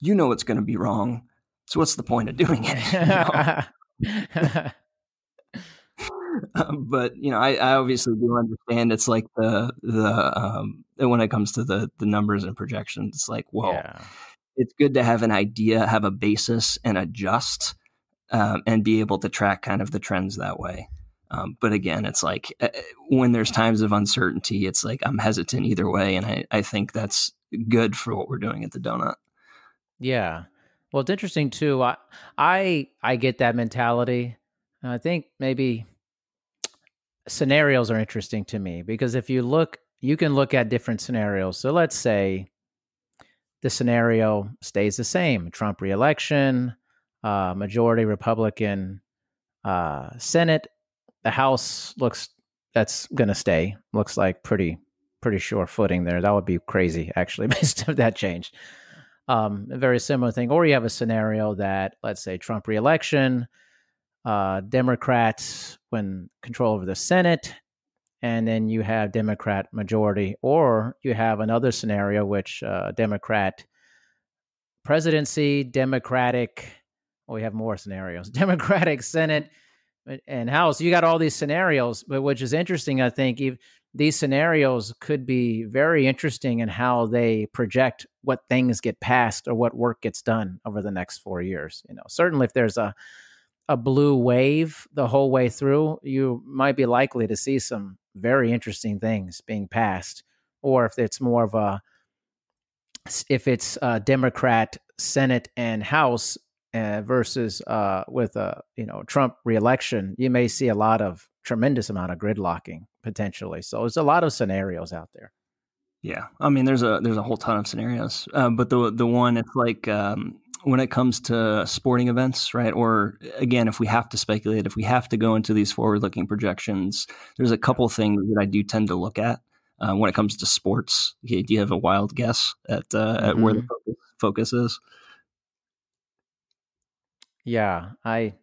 You know, it's going to be wrong. So what's the point of doing it? You know? um, but you know, I, I obviously do understand. It's like the, the, um, when it comes to the, the numbers and projections, it's like, well, yeah. it's good to have an idea, have a basis and adjust. Um, and be able to track kind of the trends that way. Um, but again, it's like uh, when there's times of uncertainty, it's like I'm hesitant either way. And I, I think that's good for what we're doing at the Donut. Yeah. Well, it's interesting too. I I, I get that mentality. I think maybe scenarios are interesting to me because if you look, you can look at different scenarios. So let's say the scenario stays the same. Trump re-election. Uh, majority Republican uh, Senate, the House looks that's going to stay. Looks like pretty pretty sure footing there. That would be crazy, actually, based on that change. Um, a very similar thing. Or you have a scenario that, let's say, Trump re-election, uh, Democrats win control over the Senate, and then you have Democrat majority. Or you have another scenario which uh, Democrat presidency, Democratic. Well, we have more scenarios. Democratic Senate, and House. You got all these scenarios, but which is interesting. I think if these scenarios could be very interesting in how they project what things get passed or what work gets done over the next four years. You know, certainly if there's a a blue wave the whole way through, you might be likely to see some very interesting things being passed. Or if it's more of a, if it's a Democrat Senate and House uh, versus uh, with a, you know, Trump reelection, you may see a lot of tremendous amount of gridlocking potentially. So there's a lot of scenarios out there. Yeah. I mean, there's a, there's a whole ton of scenarios, uh, but the, the one it's like, um, when it comes to sporting events, right? Or again, if we have to speculate, if we have to go into these forward-looking projections, there's a couple things that I do tend to look at uh, when it comes to sports. Do you have a wild guess at uh, mm-hmm. at where the focus is? Yeah, I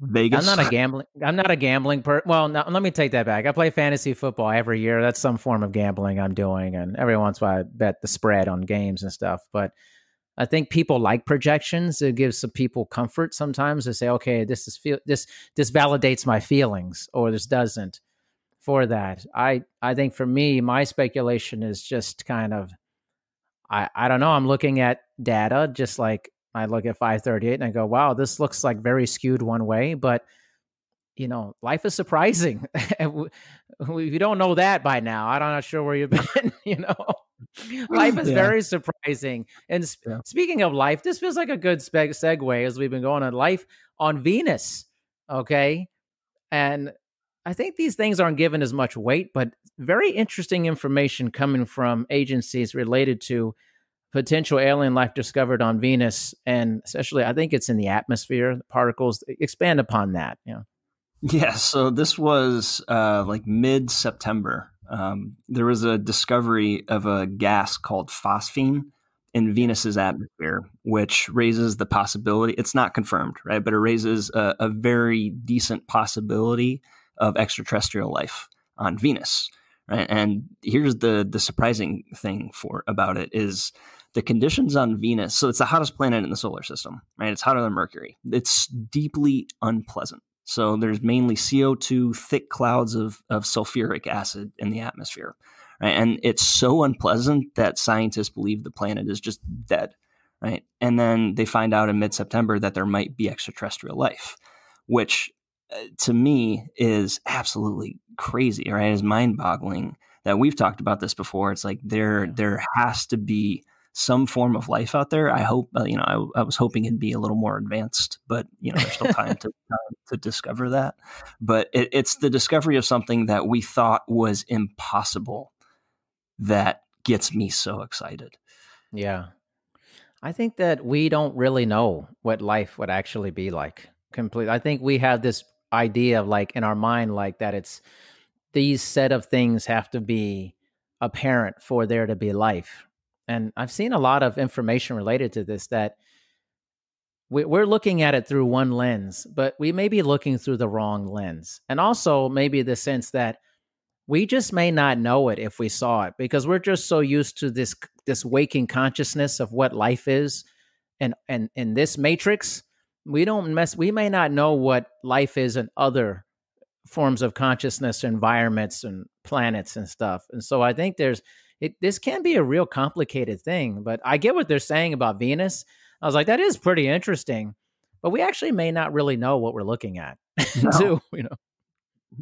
Vegas. I'm not a gambling. I'm not a gambling per. Well, no, let me take that back. I play fantasy football every year. That's some form of gambling I'm doing, and every once in a while I bet the spread on games and stuff, but. I think people like projections. It gives some people comfort sometimes to say, okay, this is feel this this validates my feelings, or this doesn't for that. I, I think for me, my speculation is just kind of, I, I don't know, I'm looking at data, just like I look at five thirty-eight and I go, wow, this looks like very skewed one way, but you know, life is surprising. If you don't know that by now, I'm not sure where you've been, you know. Life is yeah. very surprising. And sp- yeah. speaking of life, this feels like a good spe- segue as we've been going on life on Venus. Okay. And I think these things aren't given as much weight, but very interesting information coming from agencies related to potential alien life discovered on Venus. And especially, I think it's in the atmosphere, the particles. Expand upon that. Yeah. Yeah. So this was uh, like mid-September. Um, there was a discovery of a gas called phosphine in Venus's atmosphere, which raises the possibility. It's not confirmed, right? But it raises a, a very decent possibility of extraterrestrial life on Venus, right? And here's the the surprising thing for about it is the conditions on Venus. So it's the hottest planet in the solar system, right? It's hotter than Mercury. It's deeply unpleasant. So there's mainly C O two, thick clouds of, of sulfuric acid in the atmosphere. Right? And it's so unpleasant that scientists believe the planet is just dead. Right? And then they find out in mid-September that there might be extraterrestrial life, which uh, to me is absolutely crazy. Right? It's mind-boggling that we've talked about this before. It's like there, there has to be some form of life out there. I hope, uh, you know, I, I was hoping it'd be a little more advanced, but, you know, there's still time to uh, to discover that. But it, it's the discovery of something that we thought was impossible that gets me so excited. Yeah. I think that we don't really know what life would actually be like completely. I think we have this idea of like in our mind, like that it's these set of things have to be apparent for there to be life. And I've seen a lot of information related to this that we're looking at it through one lens, but we may be looking through the wrong lens. And also maybe the sense that we just may not know it if we saw it, because we're just so used to this this waking consciousness of what life is. And and in this matrix, we don't mess, we may not know what life is in other forms of consciousness, environments and planets and stuff. And so I think there's It, this can be a real complicated thing, but I get what they're saying about Venus. I was like, that is pretty interesting, but we actually may not really know what we're looking at. No. too, you know?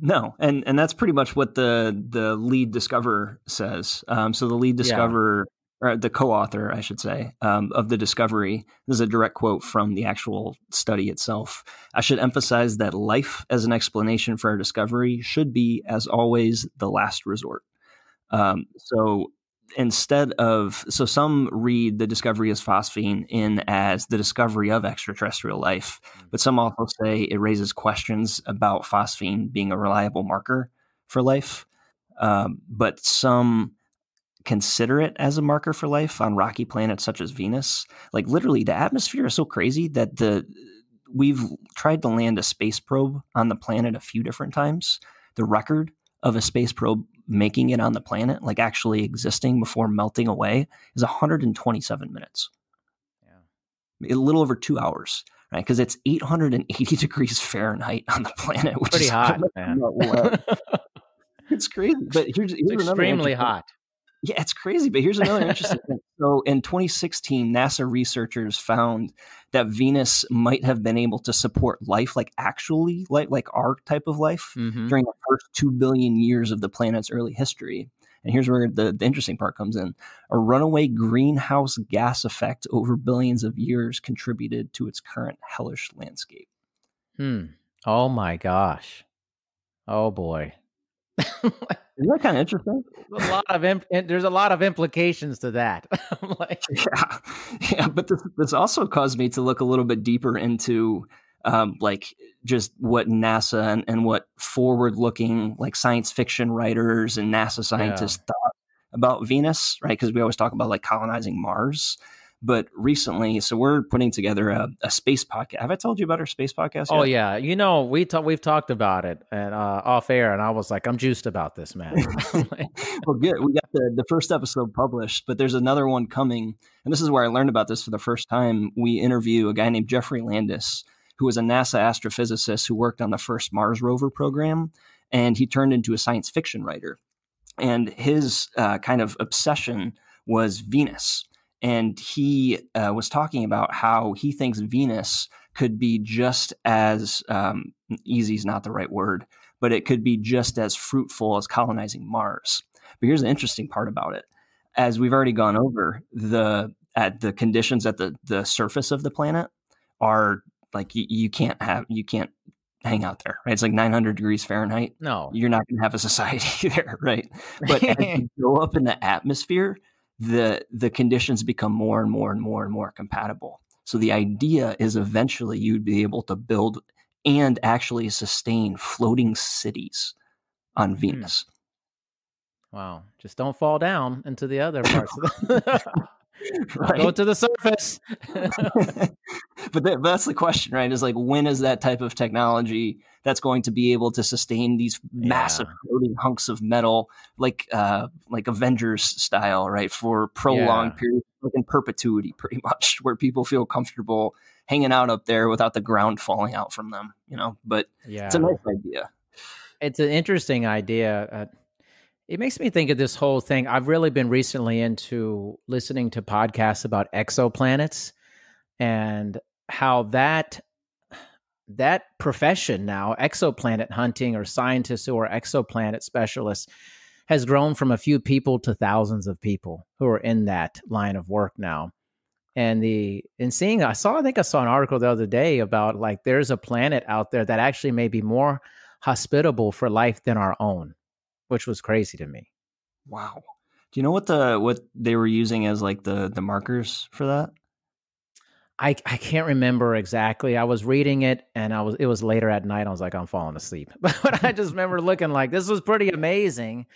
No, and and that's pretty much what the the lead discoverer says. Um, so the lead discoverer, yeah. or the co-author, I should say, um, of the discovery, this is a direct quote from the actual study itself. I should emphasize that life as an explanation for our discovery should be, as always, the last resort. Um, so instead of, so some read the discovery of phosphine in as the discovery of extraterrestrial life, but some also say it raises questions about phosphine being a reliable marker for life. Um, but some consider it as a marker for life on rocky planets such as Venus. Like literally the atmosphere is so crazy that the, we've tried to land a space probe on the planet a few different times. The record of a space probe making it on the planet, like actually existing before melting away, is one hundred twenty-seven minutes. Yeah, a little over two hours. right? Because it's eight hundred eighty degrees Fahrenheit on the planet, which pretty is hot, man. It's crazy. But here's, here's it's extremely hot. Yeah, it's crazy. But here's another interesting thing. So in twenty sixteen, NASA researchers found that Venus might have been able to support life, like actually like, like our type of life, mm-hmm. during the first two billion years of the planet's early history. And here's where the, the interesting part comes in. A runaway greenhouse gas effect over billions of years contributed to its current hellish landscape. Hmm. Oh, my gosh. Oh, boy. Isn't that kind of interesting? There's a lot of imp- there's a lot of implications to that. I'm like, yeah, yeah. But this this also caused me to look a little bit deeper into um, like just what NASA and, and what forward-looking like science fiction writers and NASA scientists yeah. thought about Venus, right? Because we always talk about like colonizing Mars. But recently, so we're putting together a, a space podcast. Have I told you about our space podcast yet? Oh, yeah. You know, we ta- we've talked about it and uh, off air, and I was like, I'm juiced about this, man. Well, good. We got the, the first episode published, but there's another one coming. And this is where I learned about this for the first time. We interview a guy named Jeffrey Landis, who was a NASA astrophysicist who worked on the first Mars rover program, and he turned into a science fiction writer. And his uh, kind of obsession was Venus. And he uh, was talking about how he thinks Venus could be just as um, easy is not the right word, but it could be just as fruitful as colonizing Mars. But here's the interesting part about it. As we've already gone over, the at the conditions at the, the surface of the planet are like you, you can't have you can't hang out there. Right? It's like nine hundred degrees Fahrenheit. No, you're not going to have a society there, right? But as you go up in the atmosphere, the the conditions become more and more and more and more compatible. So the idea is eventually you'd be able to build and actually sustain floating cities on Venus. Wow. Just don't fall down into the other parts. Right? Go to the surface. but, that, but that's the question, right? Is like, when is that type of technology that's going to be able to sustain these yeah. massive floating hunks of metal, like uh, like Avengers style, right? For prolonged yeah. periods, like in perpetuity, pretty much, where people feel comfortable hanging out up there without the ground falling out from them, you know? But yeah. it's a nice idea. It's an interesting idea. Uh, It makes me think of this whole thing. I've really been recently into listening to podcasts about exoplanets and how that that profession now, exoplanet hunting or scientists who are exoplanet specialists, has grown from a few people to thousands of people who are in that line of work now. And the and seeing I saw I think I saw an article the other day about like there's a planet out there that actually may be more hospitable for life than our own, which was crazy to me. Wow. Do you know what the what they were using as like the the markers for that? I I can't remember exactly. I was reading it and I was it was later at night. I was like, I'm falling asleep. But I just remember looking like this was pretty amazing.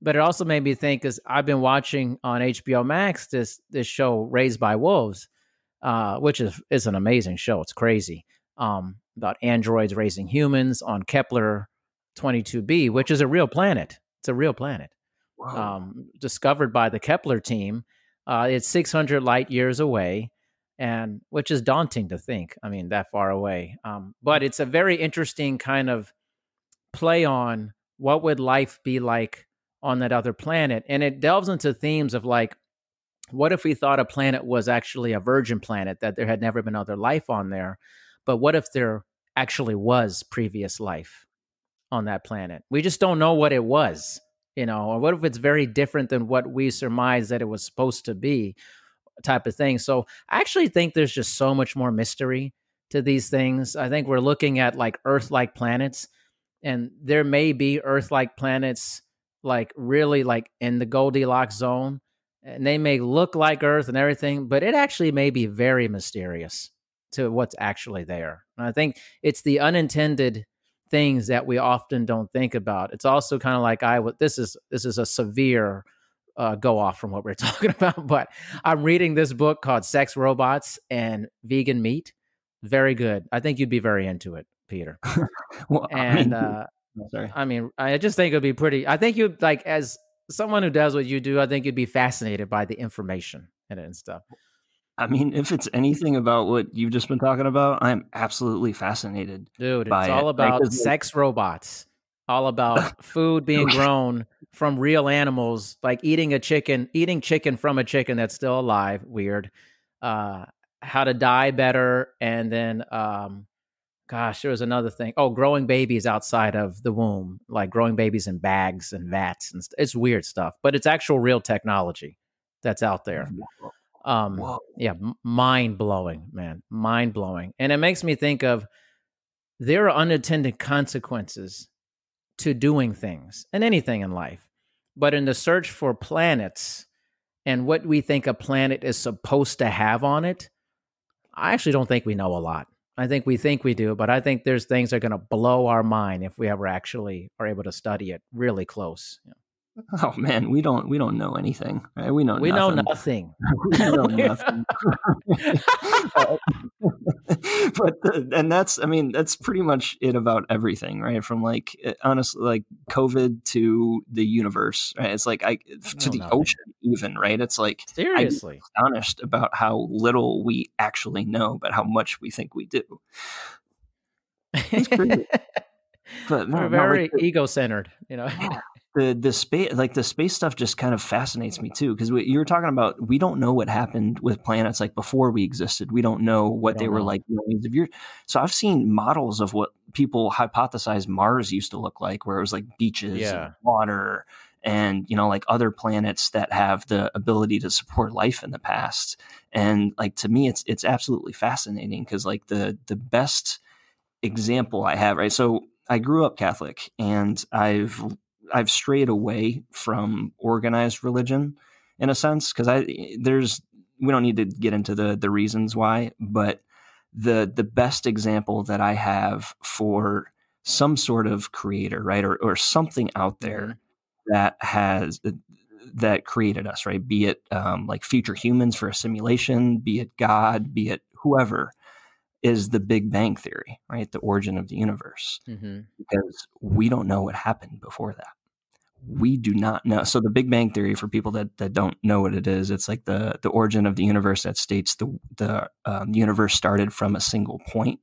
But it also made me think, because I've been watching on H B O Max this this show Raised by Wolves, uh, which is is an amazing show. It's crazy. Um, about androids raising humans on Kepler twenty-two b, which is a real planet. It's a real planet. Wow. Um, discovered by the Kepler team. Uh, it's six hundred light years away, and which is daunting to think. I mean, that far away. Um, but it's a very interesting kind of play on what would life be like on that other planet. And it delves into themes of like, what if we thought a planet was actually a virgin planet, that there had never been other life on there? But what if there actually was previous life on that planet? We just don't know what it was, you know, or what if it's very different than what we surmise that it was supposed to be, type of thing. So I actually think there's just so much more mystery to these things. I think we're looking at like Earth-like planets, and there may be Earth-like planets, like really like in the Goldilocks zone, and they may look like Earth and everything, but it actually may be very mysterious to what's actually there. And I think it's the unintended things that we often don't think about. It's also kind of like I. This is this is a severe uh, go off from what we're talking about. But I'm reading this book called "Sex, Robots, and Vegan Meat." Very good. I think you'd be very into it, Peter. well, and I mean, uh, sorry. I mean, I just think it'd be pretty. I think you'd like, as someone who does what you do, I think you'd be fascinated by the information and, and stuff. I mean, if it's anything about what you've just been talking about, I'm absolutely fascinated. Dude, it's all it. about like, sex robots, all about food being grown from real animals, like eating a chicken, eating chicken from a chicken that's still alive. Weird. Uh, how to die better. And then, um, gosh, there was another thing. Oh, growing babies outside of the womb, like growing babies in bags and vats. And st- it's weird stuff, but it's actual real technology that's out there. Um, Whoa. yeah, mind blowing, man, mind blowing. And it makes me think of there are unintended consequences to doing things and anything in life. But in the search for planets and what we think a planet is supposed to have on it, I actually don't think we know a lot. I think we think we do, but I think there's things that are going to blow our mind if we ever actually are able to study it really close. Yeah. Oh man, we don't we don't know anything. Right? We know we nothing. know nothing. we know nothing. But the, and that's I mean that's pretty much it about everything, right? From like honestly, like COVID to the universe, right? It's like I to the nothing. ocean, even, right? It's like seriously I'm astonished about how little we actually know, but how much we think we do. It's pretty. But no, we're very no, like, ego-centered, you know. Yeah. The the space like the space stuff just kind of fascinates me too, because you were talking about we don't know what happened with planets like before we existed. We don't know what don't they know. were like millions of years. So I've seen models of what people hypothesize Mars used to look like, where it was like beaches yeah. and water and, you know, like other planets that have the ability to support life in the past. And like to me, it's it's absolutely fascinating because like the the best example I have, right? So I grew up Catholic and I've I've strayed away from organized religion in a sense, because I there's we don't need to get into the the reasons why, but the the best example that I have for some sort of creator, right, or or something out there that has that created us, right, be it um, like future humans for a simulation, be it God, be it whoever, is the Big Bang Theory, right? The origin of the universe, mm-hmm. because we don't know what happened before that. We do not know. So the Big Bang Theory, for people that, that don't know what it is, it's like the the origin of the universe that states the the um, universe started from a single point.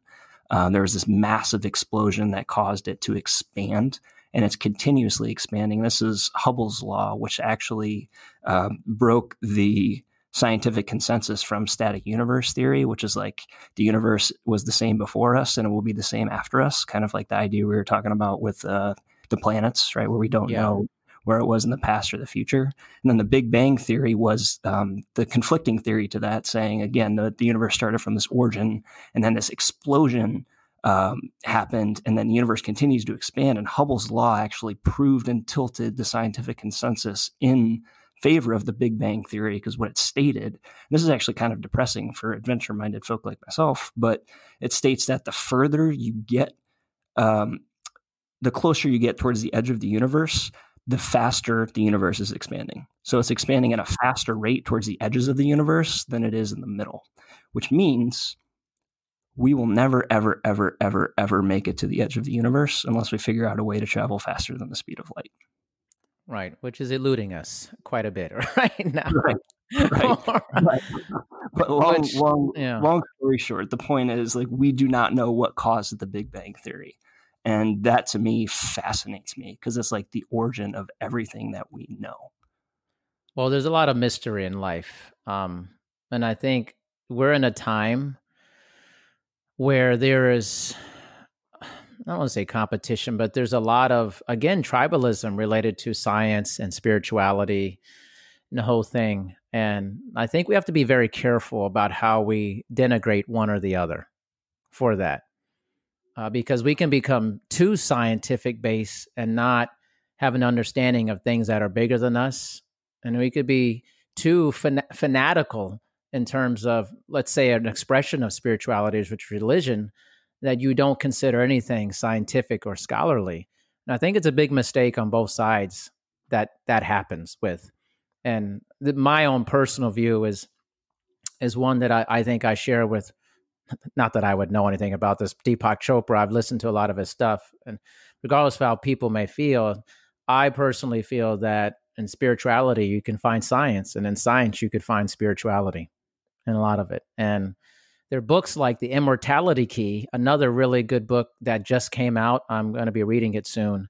Um, there was this massive explosion that caused it to expand, and it's continuously expanding. This is Hubble's law, which actually um, broke the scientific consensus from static universe theory, which is like the universe was the same before us and it will be the same after us. Kind of like the idea we were talking about with uh, the planets, right? Where we don't yeah. know where it was in the past or the future. And then the Big Bang Theory was um, the conflicting theory to that, saying again, that the universe started from this origin and then this explosion um, happened. And then the universe continues to expand, and Hubble's law actually proved and tilted the scientific consensus in favor of the Big Bang Theory, because what it stated, and this is actually kind of depressing for adventure-minded folk like myself, but it states that the further you get, um, the closer you get towards the edge of the universe, the faster the universe is expanding. So it's expanding at a faster rate towards the edges of the universe than it is in the middle, which means we will never, ever, ever, ever, ever make it to the edge of the universe unless we figure out a way to travel faster than the speed of light. Right, which is eluding us quite a bit right now. Right, right. right. But long, which, long, yeah. long story short, the point is like we do not know what caused the Big Bang Theory, and that to me fascinates me because it's like the origin of everything that we know. Well, there's a lot of mystery in life, um, and I think we're in a time where there is, I don't want to say competition, but there's a lot of, again, tribalism related to science and spirituality and the whole thing. And I think we have to be very careful about how we denigrate one or the other for that, uh, because we can become too scientific based and not have an understanding of things that are bigger than us. And we could be too fan- fanatical in terms of, let's say, an expression of spirituality, which is religion, that you don't consider anything scientific or scholarly. And I think it's a big mistake on both sides that that happens with. And the, my own personal view is is one that I, I think I share with, not that I would know anything about this, Deepak Chopra. I've listened to a lot of his stuff. And regardless of how people may feel, I personally feel that in spirituality, you can find science. And in science, you could find spirituality. in a lot of it. And there are books like The Immortality Key, another really good book that just came out. I'm going to be reading it soon.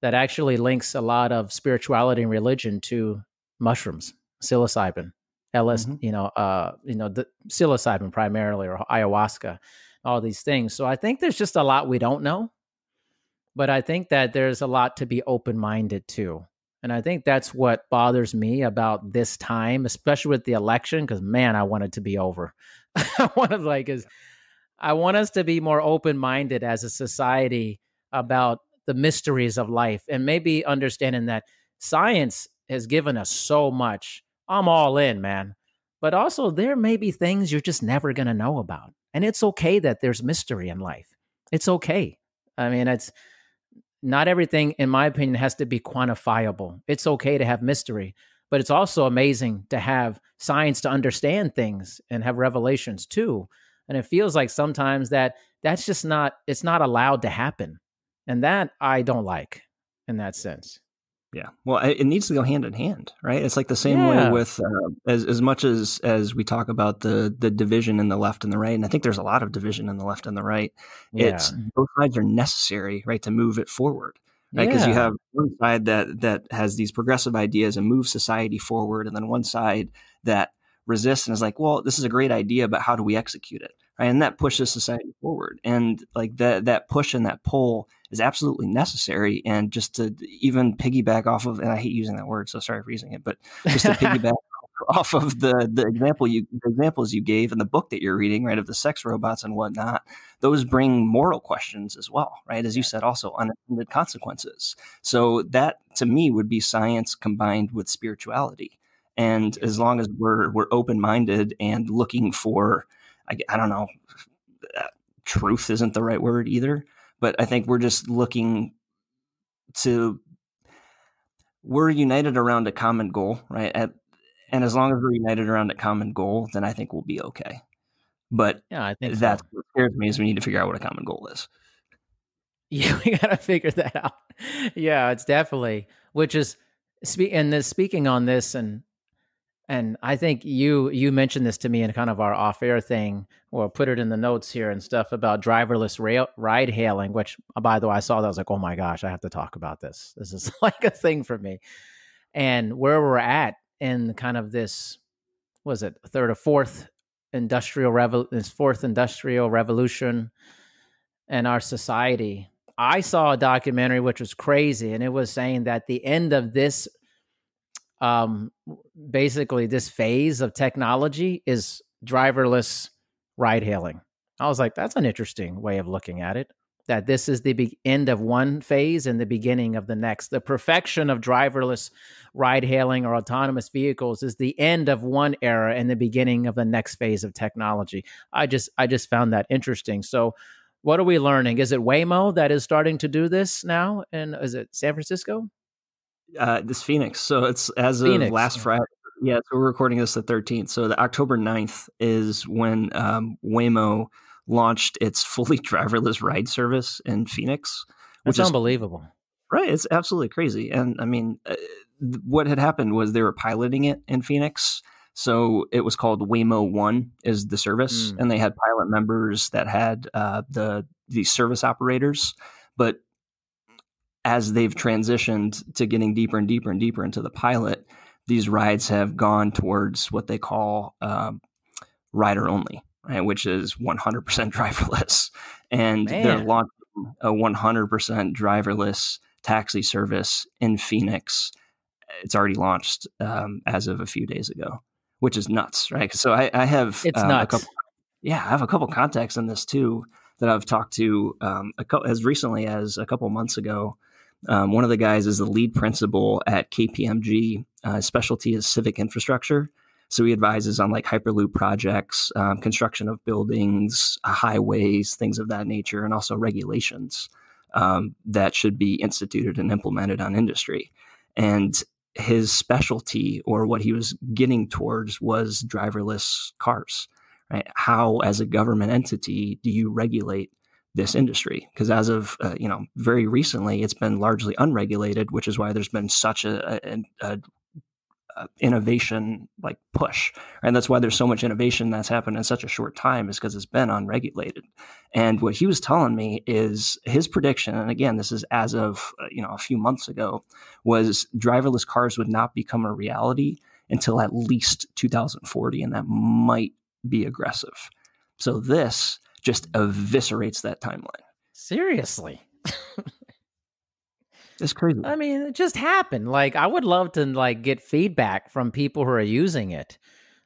That actually links a lot of spirituality and religion to mushrooms, psilocybin, L S, mm-hmm. you know, uh, you know, the psilocybin primarily, or ayahuasca, all these things. So I think there's just a lot we don't know, but I think that there's a lot to be open-minded to. And I think that's what bothers me about this time, especially with the election, because, man, I want it to be over. I want to like is I want us to be more open-minded as a society about the mysteries of life, and maybe understanding that science has given us so much. I'm all in, man. But also there may be things you're just never going to know about. And it's okay that there's mystery in life. It's okay. I mean, it's not everything, in my opinion, has to be quantifiable. It's okay to have mystery, but it's also amazing to have science to understand things and have revelations too. And it feels like sometimes that that's just not, it's not allowed to happen. And that I don't like in that sense. Yeah. Well, it needs to go hand in hand, right? It's like the same yeah. way with uh, as as much as as we talk about the the division in the left and the right, and I think there's a lot of division in the left and the right. Yeah. It's both sides are necessary, right, to move it forward, right? Because yeah. you have one side that that has these progressive ideas and moves society forward, and then one side that resists and is like, well, this is a great idea, but how do we execute it? Right? And that pushes society forward, and like that that push and that pull is absolutely necessary. And just to even piggyback off of, and I hate using that word, so sorry for using it, but just to piggyback off of the the example you the examples you gave in the book that you're reading, right, of the sex robots and whatnot, those bring moral questions as well, right? As you said, also unintended consequences. So that to me would be science combined with spirituality. And as long as we're we're open-minded and looking for, I, I don't know, truth isn't the right word either, but I think we're just looking to, we're united around a common goal, right? At, and as long as we're united around a common goal, then I think we'll be okay. But yeah, I think that's so. What scares me is we need to figure out what a common goal is. Yeah, we got to figure that out. Yeah, it's definitely, which is, and this, speaking on this and And I think you you mentioned this to me in kind of our off-air thing, or put it in the notes here and stuff about driverless rail, ride hailing, which, by the way, I saw that. I was like, oh my gosh, I have to talk about this. This is like a thing for me. And where we're at in kind of this, was it third or fourth industrial revo- this fourth industrial revolution in our society. I saw a documentary which was crazy, and it was saying that the end of this Um, basically this phase of technology is driverless ride hailing. I was like, that's an interesting way of looking at it, that this is the be- end of one phase and the beginning of the next. The perfection of driverless ride hailing or autonomous vehicles is the end of one era and the beginning of the next phase of technology. I just, I just found that interesting. So what are we learning? Is it Waymo that is starting to do this now? And is it San Francisco? Uh, this Phoenix. So it's as of Phoenix. last Friday. Yeah. So we're recording this the thirteenth. So the October ninth is when um, Waymo launched its fully driverless ride service in Phoenix. Which That's is unbelievable. Right. It's absolutely crazy. And I mean, uh, what had happened was they were piloting it in Phoenix. So it was called Waymo One is the service. Mm. And they had pilot members that had uh, the, the service operators, but as they've transitioned to getting deeper and deeper and deeper into the pilot, these rides have gone towards what they call um, rider only, right? Which is one hundred percent driverless. And Man. They're launching a one hundred percent driverless taxi service in Phoenix. It's already launched um, as of a few days ago, which is nuts, right? So I, I have it's um, nuts. A couple, yeah, I have a couple contacts in this too that I've talked to um, a co- as recently as a couple months ago. Um, one of the guys is the lead principal at K P M G. Uh, his specialty is civic infrastructure. So he advises on like Hyperloop projects, um, construction of buildings, highways, things of that nature, and also regulations um, that should be instituted and implemented on industry. And his specialty, or what he was getting towards, was driverless cars, right? How, as a government entity, do you regulate this industry? Because as of, uh, you know, very recently, it's been largely unregulated, which is why there's been such a, a, a uh, innovation like push. And that's why there's so much innovation that's happened in such a short time, is because it's been unregulated. And what he was telling me is his prediction, and again, this is as of, uh, you know, a few months ago, was driverless cars would not become a reality until at least two thousand forty. And that might be aggressive. So this just eviscerates that timeline. Seriously. It's crazy. I mean, it just happened. Like, I would love to like get feedback from people who are using it,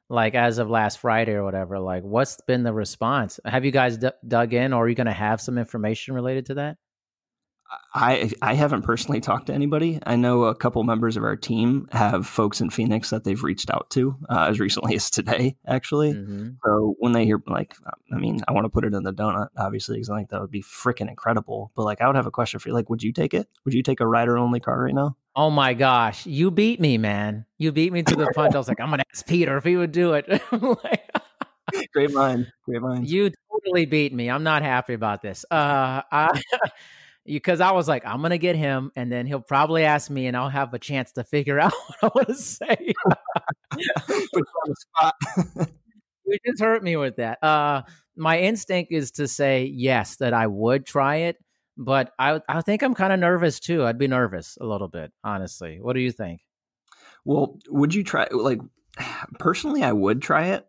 like as of last Friday or whatever. Like, what's been the response? Have you guys d- dug in, or are you going to have some information related to that? I I haven't personally talked to anybody. I know a couple members of our team have folks in Phoenix that they've reached out to uh, as recently as today, actually. Mm-hmm. So when they hear, like, I mean, I want to put it in the donut, obviously, because I think that would be freaking incredible. But like, I would have a question for you. Like, would you take it? Would you take a rider-only car right now? Oh my gosh, you beat me, man. You beat me to the punch. I was like, I'm going to ask Peter if he would do it. Like, great mind. Great mind. You totally beat me. I'm not happy about this. Uh, I... Because I was like, I'm going to get him, and then he'll probably ask me, and I'll have a chance to figure out what I want to say. You just hurt me with that. Uh, my instinct is to say, yes, that I would try it, but I, I think I'm kind of nervous, too. I'd be nervous a little bit, honestly. What do you think? Well, would you try, like, personally, I would try it.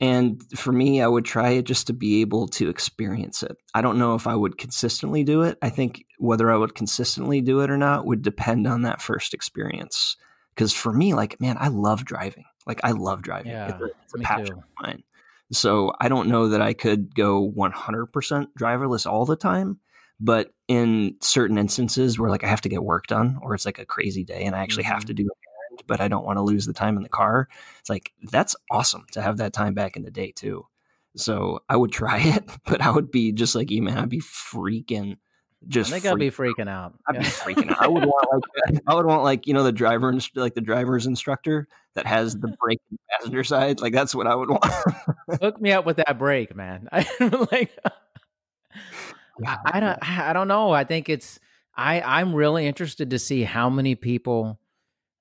And for me, I would try it just to be able to experience it. I don't know if I would consistently do it. I think whether I would consistently do it or not would depend on that first experience. Because for me, like, man, I love driving. Like, I love driving. Yeah, it's a, it's a passion too. Of mine. So I don't know that I could go one hundred percent driverless all the time. But in certain instances where, like, I have to get work done, or it's like a crazy day and I actually mm-hmm. have to do it, but I don't want to lose the time in the car. It's like, that's awesome to have that time back in the day too. So I would try it, but I would be just like, you man, I'd be freaking just, I think freaking I'd be freaking out. out. I'd yeah. be freaking out. I would want like, I would want like, you know, the driver, inst- like the driver's instructor that has the brake on the passenger side. Like, that's what I would want. Hook me up with that brake, man. I, like, wow. I don't, I don't know. I think it's, I, I'm really interested to see how many people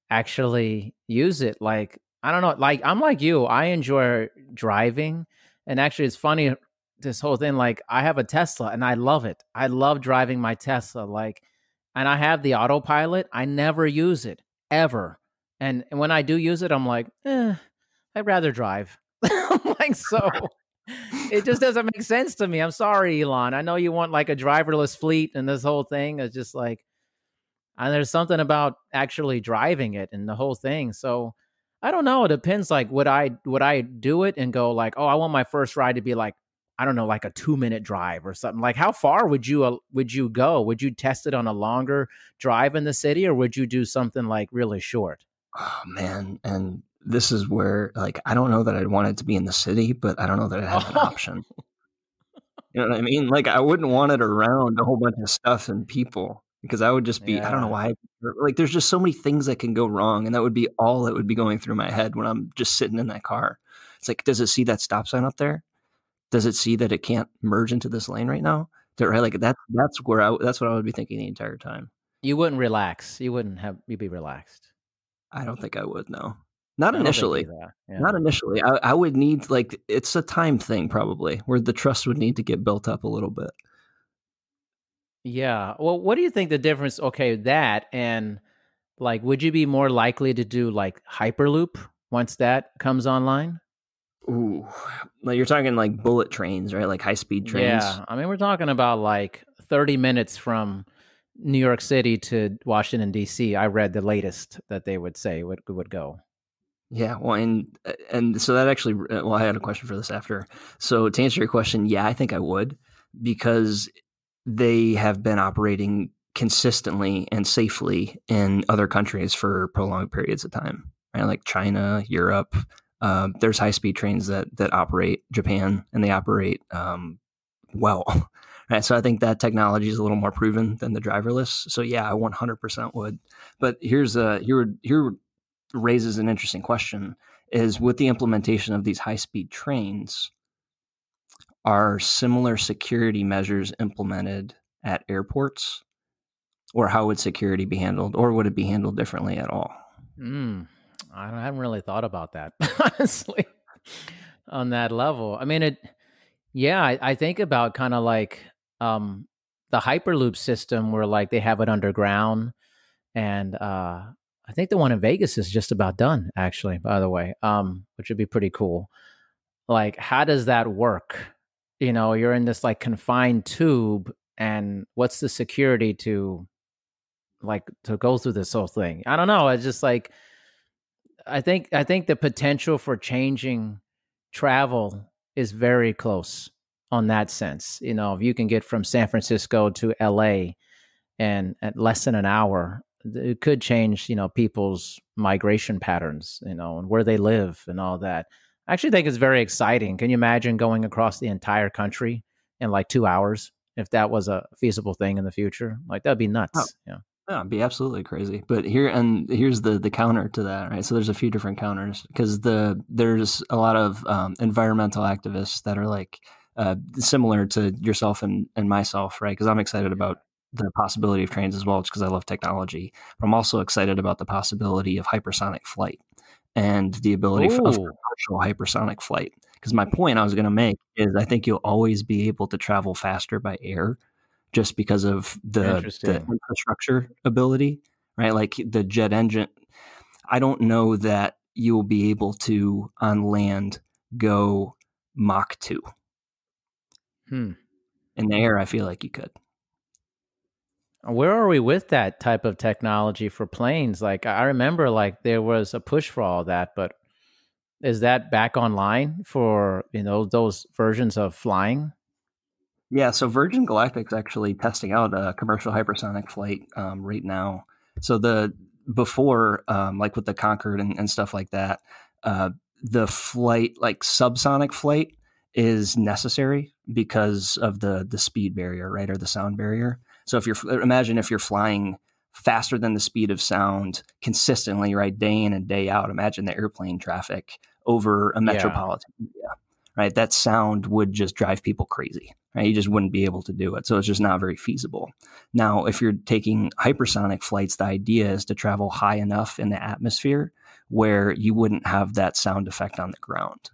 actually use it. Like, I don't know. Like, I'm like you, I enjoy driving. And actually, it's funny, this whole thing, like, I have a Tesla and I love it. I love driving my Tesla. Like, and I have the autopilot. I never use it ever. And, and when I do use it, I'm like, eh, I'd rather drive. Like, so it just doesn't make sense to me. I'm sorry, Elon. I know you want like a driverless fleet and this whole thing. It's just like, and there's something about actually driving it and the whole thing. So I don't know. It depends. Like, would I would I do it and go like, oh, I want my first ride to be like, I don't know, like a two minute drive or something. Like, how far would you uh, would you go? Would you test it on a longer drive in the city, or would you do something like really short? Oh man, and this is where, like, I don't know that I'd want it to be in the city, but I don't know that I have an option. You know what I mean? Like, I wouldn't want it around a whole bunch of stuff and people. Because I would just be, yeah. I don't know why, like, there's just so many things that can go wrong. And that would be all that would be going through my head when I'm just sitting in that car. It's like, does it see that stop sign up there? Does it see that it can't merge into this lane right now? Right? Like that, that's where I, that's what I would be thinking the entire time. You wouldn't relax. You wouldn't have, you'd be relaxed. I don't think I would. No, not initially. Yeah. Not initially. I, I would need, like, it's a time thing probably where the trust would need to get built up a little bit. Yeah. Well, what do you think the difference? Okay, that and like, would you be more likely to do like Hyperloop once that comes online? Ooh, like you're talking like bullet trains, right? Like high speed trains. Yeah. I mean, we're talking about like thirty minutes from New York City to Washington, D C. I read the latest that they would say would would go. Yeah. Well, and and so that actually, well, I had a question for this after. So to answer your question, yeah, I think I would, because they have been operating consistently and safely in other countries for prolonged periods of time, right? Like China, Europe. Uh, there's high-speed trains that that operate Japan, and they operate um, well, right? So I think that technology is a little more proven than the driverless. So yeah, I one hundred percent would. But here's a here here raises an interesting question: is with the implementation of these high-speed trains, are similar security measures implemented at airports, or how would security be handled, or would it be handled differently at all? Mm, I, don't, I haven't really thought about that, honestly, on that level. I mean, it, yeah, I, I think about kind of like um, the Hyperloop system where like they have it underground. And uh, I think the one in Vegas is just about done, actually, by the way, um, which would be pretty cool. Like, how does that work? You know, you're in this like confined tube, and what's the security to like to go through this whole thing? I don't know. It's just like, I think, I think the potential for changing travel is very close on that sense. You know, if you can get from San Francisco to L A and at less than an hour, it could change, you know, people's migration patterns, you know, and where they live and all that. I actually think it's very exciting. Can you imagine going across the entire country in like two hours? If that was a feasible thing in the future, like that'd be nuts. Oh, yeah. Yeah, it'd be absolutely crazy. But here, and here's the, the counter to that, right? So there's a few different counters because the, there's a lot of um, environmental activists that are like uh, similar to yourself and, and myself, right? Because I'm excited about the possibility of trains as well, just because I love technology. But I'm also excited about the possibility of hypersonic flight and the ability Ooh. of commercial hypersonic flight. Because my point I was going to make is I think you'll always be able to travel faster by air just because of the, the infrastructure ability, right? Like the jet engine. I don't know that you will be able to, on land, go Mach two. Hmm. In the air, I feel like you could. Where are we with that type of technology for planes? Like, I remember like there was a push for all that, but is that back online for, you know, those versions of flying? Yeah. So Virgin Galactic's actually testing out a commercial hypersonic flight um, right now. So the before, um, like with the Concorde and, and stuff like that, uh, the flight, like subsonic flight is necessary because of the the speed barrier, right? Or the sound barrier. So if you're, imagine if you're flying faster than the speed of sound consistently, right? Day in and day out. Imagine the airplane traffic over a metropolitan area, yeah. right? That sound would just drive people crazy, right? You just wouldn't be able to do it. So it's just not very feasible. Now, if you're taking hypersonic flights, the idea is to travel high enough in the atmosphere where you wouldn't have that sound effect on the ground.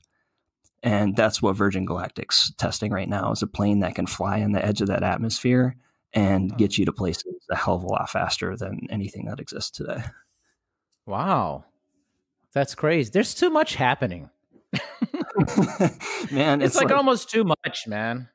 And that's what Virgin Galactic's testing right now is a plane that can fly on the edge of that atmosphere and get you to places a hell of a lot faster than anything that exists today. Wow. That's crazy. There's too much happening. Man, it's, it's like, like almost too much, man.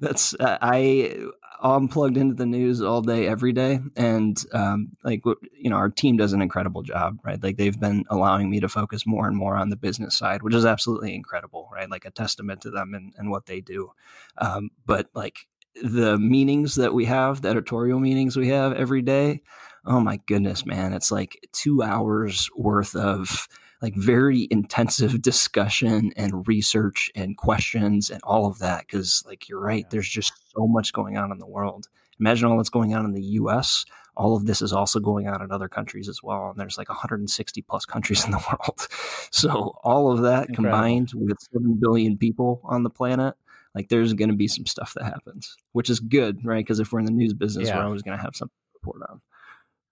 That's uh, I I'm plugged into the news all day, every day. And um, like, you know, our team does an incredible job, right? Like they've been allowing me to focus more and more on the business side, which is absolutely incredible, right? Like a testament to them and, and what they do. Um, but like, the meetings that we have, the editorial meetings we have every day. Oh my goodness, man. It's like two hours worth of like very intensive discussion and research and questions and all of that. Cause like, you're right. Yeah. There's just so much going on in the world. Imagine all that's going on in the U S. All of this is also going on in other countries as well. And there's like one hundred sixty plus countries in the world. So all of that Incredible. combined with seven billion people on the planet, like there's going to be some stuff that happens, which is good, right? Because if we're in the news business, yeah. we're always going to have something to report on.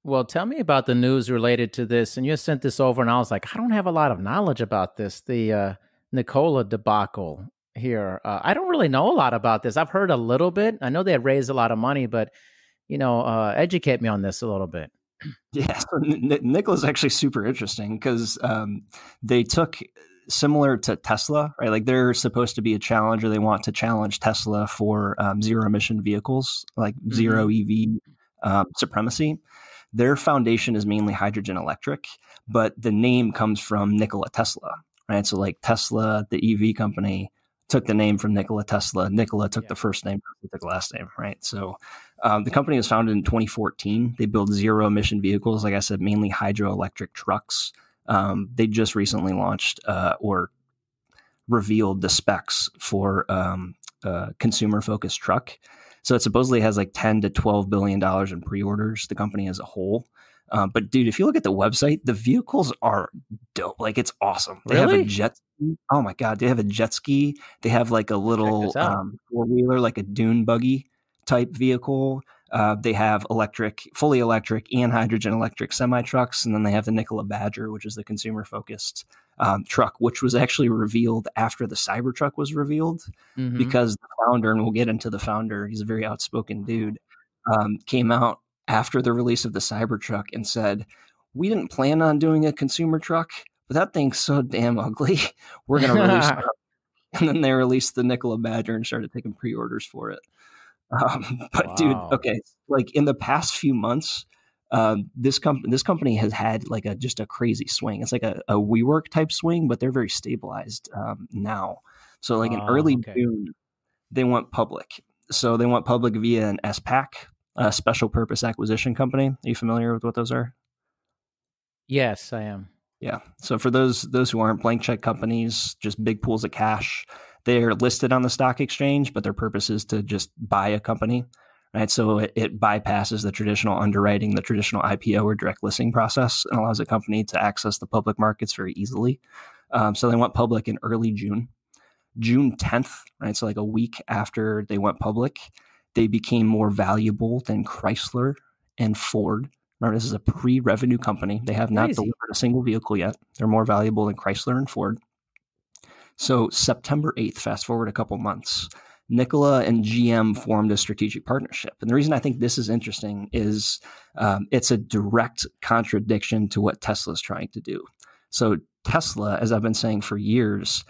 Well, tell me about the news related to this. And you sent this over and I was like, I don't have a lot of knowledge about this. The uh, Nicola debacle here. Uh, I don't really know a lot about this. I've heard a little bit. I know they raised a lot of money, but, you know, uh, educate me on this a little bit. Yeah. So N- Nicola's actually super interesting because um, they took... similar to Tesla, right? Like they're supposed to be a challenger. They want to challenge Tesla for um, zero emission vehicles, like mm-hmm. zero E V um, supremacy. Their foundation is mainly hydrogen electric, but the name comes from Nikola Tesla, right? So like Tesla, the E V company, took the name from Nikola Tesla. Nikola took yeah. the first name, took the last name, right? So um, the company was founded in twenty fourteen. They build zero emission vehicles, like I said, mainly hydroelectric trucks. Um, they just recently launched uh, or revealed the specs for um, a consumer-focused truck. So it supposedly has like ten to twelve billion dollars in pre-orders, the company as a whole. Um, but dude, if you look at the website, the vehicles are dope. Like it's awesome. They really? have a jet ski. Oh my God. They have a jet ski. They have like a little um, four-wheeler, like a dune buggy type vehicle. Uh, they have electric, fully electric and hydrogen electric semi-trucks. And then they have the Nikola Badger, which is the consumer-focused um, truck, which was actually revealed after the Cybertruck was revealed mm-hmm. because the founder, and we'll get into the founder, he's a very outspoken dude, um, came out after the release of the Cybertruck and said, "We didn't plan on doing a consumer truck, but that thing's so damn ugly. We're going to release it." And then they released the Nikola Badger and started taking pre-orders for it. Um, but wow. dude, okay, like in the past few months, um, this company this company has had like a just a crazy swing. It's like a, a WeWork type swing, but they're very stabilized um, now. So like in oh, early okay. June, they went public. So they went public via an S PAC, a special purpose acquisition company. Are you familiar with what those are? Yes, I am. Yeah. So for those those who aren't, blank check companies, just big pools of cash. They're listed on the stock exchange, but their purpose is to just buy a company, right? So it, it bypasses the traditional underwriting, the traditional I P O or direct listing process, and allows a company to access the public markets very easily. Um, so they went public in early June, June tenth, right? So like a week after they went public, they became more valuable than Chrysler and Ford. Remember, this is a pre-revenue company. They have not Crazy. delivered a single vehicle yet. They're more valuable than Chrysler and Ford. So September eighth, fast forward a couple months, Nikola and G M formed a strategic partnership. And the reason I think this is interesting is um, it's a direct contradiction to what Tesla's trying to do. So Tesla, as I've been saying for years,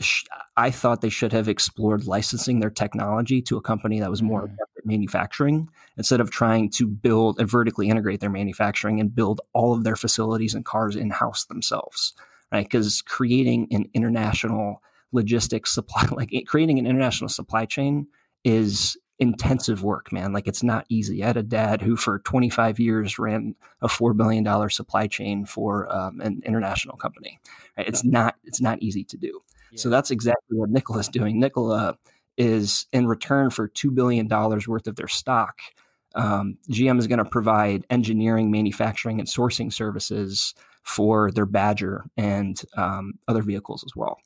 sh- I thought they should have explored licensing their technology to a company that was more mm. adept at manufacturing, instead of trying to build and vertically integrate their manufacturing and build all of their facilities and cars in-house themselves. Right, because creating an international logistics supply, like creating an international supply chain is intensive work, man. Like it's not easy. I had a dad who for twenty-five years ran a four billion dollars supply chain for um, an international company. Right? It's not, it's not easy to do. Yeah. So that's exactly what Nikola's doing. Nikola is, in return for two billion dollars worth of their stock, um, G M is going to provide engineering, manufacturing, and sourcing services for their Badger and um, other vehicles as well,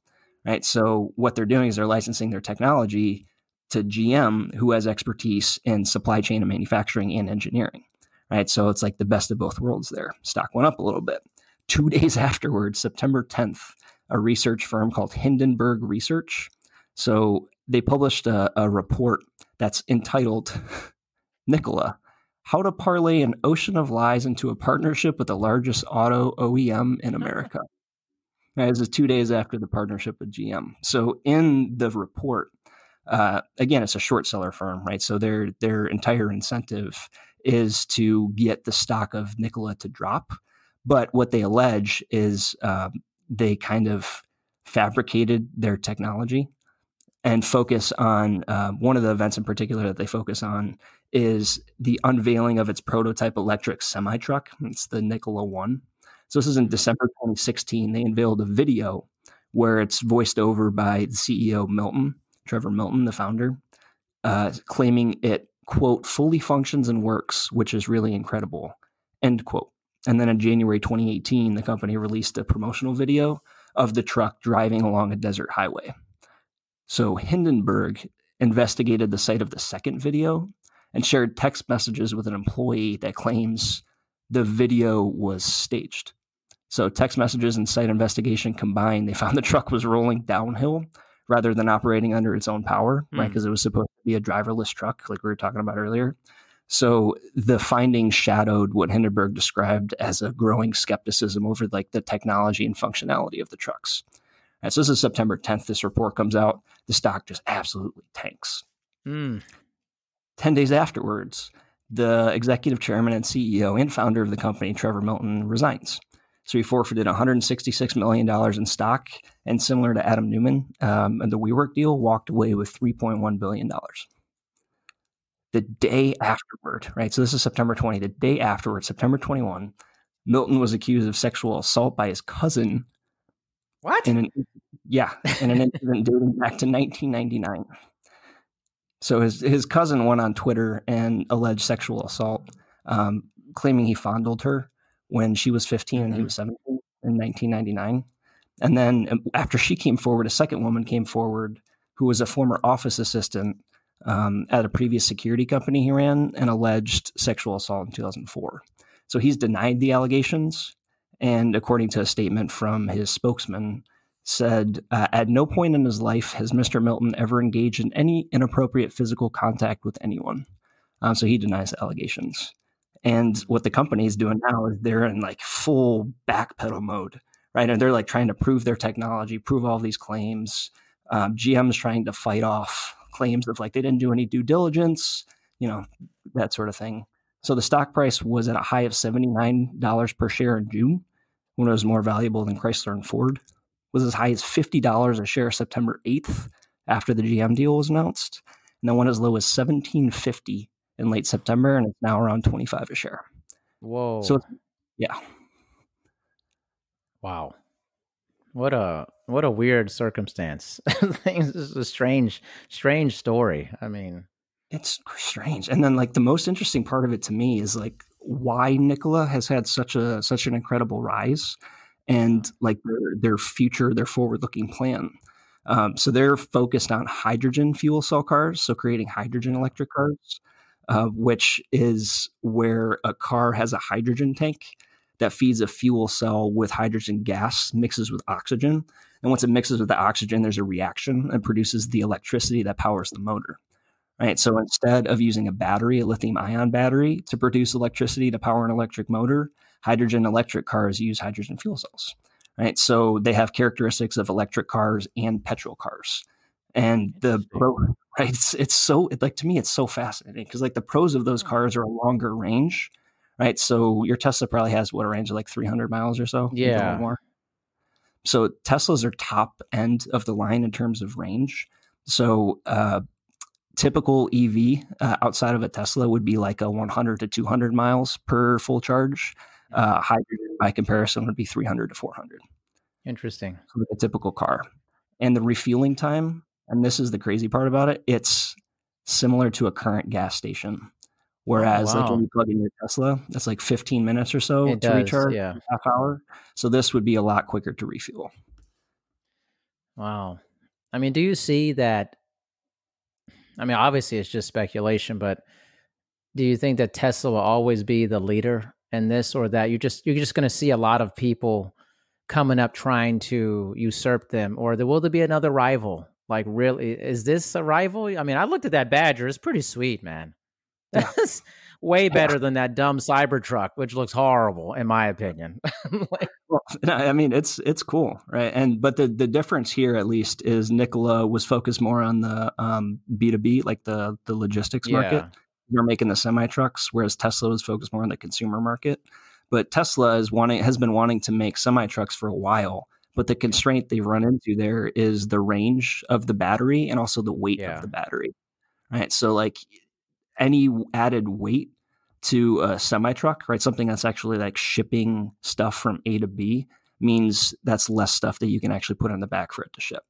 right? So what they're doing is they're licensing their technology to G M, who has expertise in supply chain and manufacturing and engineering, right? So it's like the best of both worlds there. Stock went up a little bit. Two days afterwards, September tenth, a research firm called Hindenburg Research. So they published a, a report that's entitled Nikola, How to Parlay an Ocean of Lies into a Partnership with the Largest Auto O E M in America. Now, this is two days after the partnership with G M. So in the report, uh, again, it's a short seller firm, right? So their their entire incentive is to get the stock of Nikola to drop. But what they allege is um, they kind of fabricated their technology and focus on uh, one of the events in particular that they focus on is the unveiling of its prototype electric semi-truck. It's the Nikola One. So this is in December twenty sixteen. They unveiled a video where it's voiced over by the C E O Milton, Trevor Milton, the founder, uh, claiming it, quote, fully functions and works, which is really incredible, end quote. And then in January twenty eighteen, the company released a promotional video of the truck driving along a desert highway. So Hindenburg investigated the site of the second video and shared text messages with an employee that claims the video was staged. So text messages and site investigation combined, they found the truck was rolling downhill rather than operating under its own power, mm. right? Because it was supposed to be a driverless truck, like we were talking about earlier. So the findings shadowed what Hindenburg described as a growing skepticism over like the technology and functionality of the trucks. And so this is September tenth. This report comes out. The stock just absolutely tanks. Mm. Ten days afterwards, the executive chairman and C E O and founder of the company, Trevor Milton, resigns. So he forfeited one hundred sixty-six million dollars in stock, and similar to Adam Neumann um, and the WeWork deal, walked away with three point one billion dollars. The day afterward, right? So this is September twentieth. The day afterward, September twenty-first, Milton was accused of sexual assault by his cousin. What? In an, yeah, in an incident dating back to nineteen ninety-nine. So his his cousin went on Twitter and alleged sexual assault, um, claiming he fondled her when she was fifteen and he was seventeen in nineteen ninety-nine. And then after she came forward, a second woman came forward who was a former office assistant um, at a previous security company he ran and alleged sexual assault in two thousand four. So he's denied the allegations, and according to a statement from his spokesman, said, uh, at no point in his life has Mister Milton ever engaged in any inappropriate physical contact with anyone. Um, so he denies the allegations. And what the company is doing now is they're in like full backpedal mode, right? And they're like trying to prove their technology, prove all these claims. Um, G M is trying to fight off claims of like, they didn't do any due diligence, you know, that sort of thing. So the stock price was at a high of seventy-nine dollars per share in June, when it was more valuable than Chrysler and Ford. Was as high as fifty dollars a share September eighth after the G M deal was announced. And then went as low as seventeen fifty in late September, and it's now around twenty-five a share. Whoa. So, yeah. Wow. What a what a weird circumstance. This is a strange, strange story. I mean, it's strange. And then like the most interesting part of it to me is like why Nikola has had such a such an incredible rise. And like their, their future, their forward-looking plan. Um, so they're focused on hydrogen fuel cell cars, so creating hydrogen electric cars, uh, which is where a car has a hydrogen tank that feeds a fuel cell with hydrogen gas, mixes with oxygen. And once it mixes with the oxygen, there's a reaction and produces the electricity that powers the motor. Right? So instead of using a battery, a lithium-ion battery, to produce electricity to power an electric motor, hydrogen electric cars use hydrogen fuel cells, right? So they have characteristics of electric cars and petrol cars. And the pro, right, it's, it's so, it, like to me, it's so fascinating because like the pros of those cars are a longer range, right? So your Tesla probably has what, a range of like three hundred miles or so? Yeah. More. So Teslas are top end of the line in terms of range. So uh, typical E V uh, outside of a Tesla would be like a one hundred to two hundred miles per full charge. Uh, hydrogen, by comparison, would be three hundred to four hundred. Interesting. So a typical car. And the refueling time, and this is the crazy part about it, it's similar to a current gas station. Whereas, wow. like when you plug in your Tesla, that's like fifteen minutes or so it to does, recharge, yeah. half hour. So this would be a lot quicker to refuel. Wow. I mean, do you see that? I mean, obviously, it's just speculation, but do you think that Tesla will always be the leader and this or that? You're just you're just going to see a lot of people coming up trying to usurp them, or there, will there be another rival? Like, really, is this a rival? I mean, I looked at that Badger; it's pretty sweet, man. That's way better than that dumb Cybertruck, which looks horrible, in my opinion. like, well, I mean, it's it's cool, right? And but the the difference here, at least, is Nikola was focused more on the um, B two B, like the the logistics yeah. market. They're making the semi trucks, whereas Tesla was focused more on the consumer market. But Tesla is wanting has been wanting to make semi trucks for a while. But the constraint they've run into there is the range of the battery and also the weight yeah. of the battery. Right. So like any added weight to a semi truck, right? Something that's actually like shipping stuff from A to B means that's less stuff that you can actually put on the back for it to ship.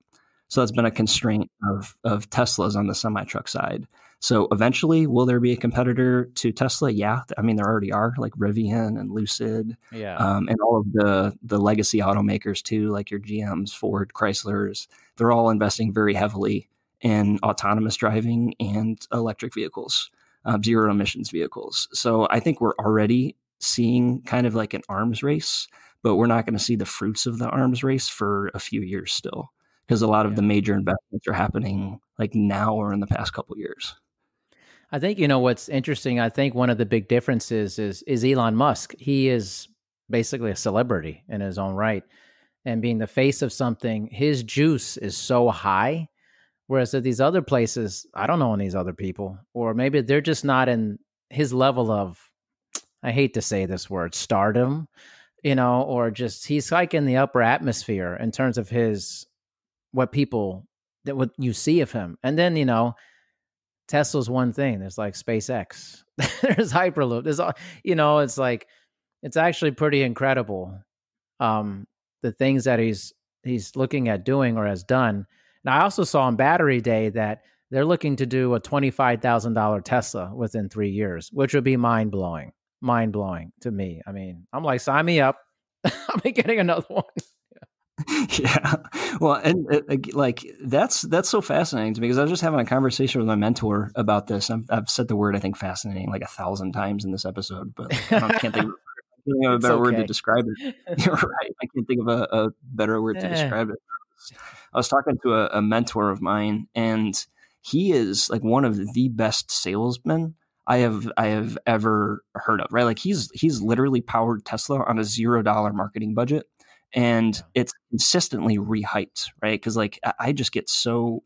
So that's been a constraint of of Teslas on the semi-truck side. So eventually, will there be a competitor to Tesla? Yeah. I mean, there already are, like Rivian and Lucid yeah. um, and all of the, the legacy automakers too, like your G Ms, Ford, Chryslers. They're all investing very heavily in autonomous driving and electric vehicles, uh, zero emissions vehicles. So I think we're already seeing kind of like an arms race, but we're not going to see the fruits of the arms race for a few years still. Because a lot of yeah. the major investments are happening like now or in the past couple of years. I think, you know, what's interesting, I think one of the big differences is is Elon Musk. He is basically a celebrity in his own right. And being the face of something, his juice is so high. Whereas at these other places, I don't know on these other people, or maybe they're just not in his level of, I hate to say this word, stardom, you know, or just he's like in the upper atmosphere in terms of his... what people that what you see of him. And then, you know, Tesla's one thing. There's like SpaceX, there's Hyperloop. There's all, you know, it's like, it's actually pretty incredible. Um, the things that he's, he's looking at doing or has done. And I also saw on Battery Day that they're looking to do a twenty-five thousand dollars Tesla within three years, which would be mind blowing, mind blowing to me. I mean, I'm like, sign me up. I'll be getting another one. Yeah. Well, and uh, like that's that's so fascinating to me because I was just having a conversation with my mentor about this. I've, I've said the word, I think, fascinating like a thousand times in this episode, but like, I don't, can't think of a better okay. word to describe it. You're right. I can't think of a, a better word yeah. to describe it. I was talking to a, a mentor of mine, and he is like one of the best salesmen I have I have ever heard of. Right? Like he's he's literally powered Tesla on a zero dollar marketing budget. And it's consistently rehyped, right? Because like I just get so,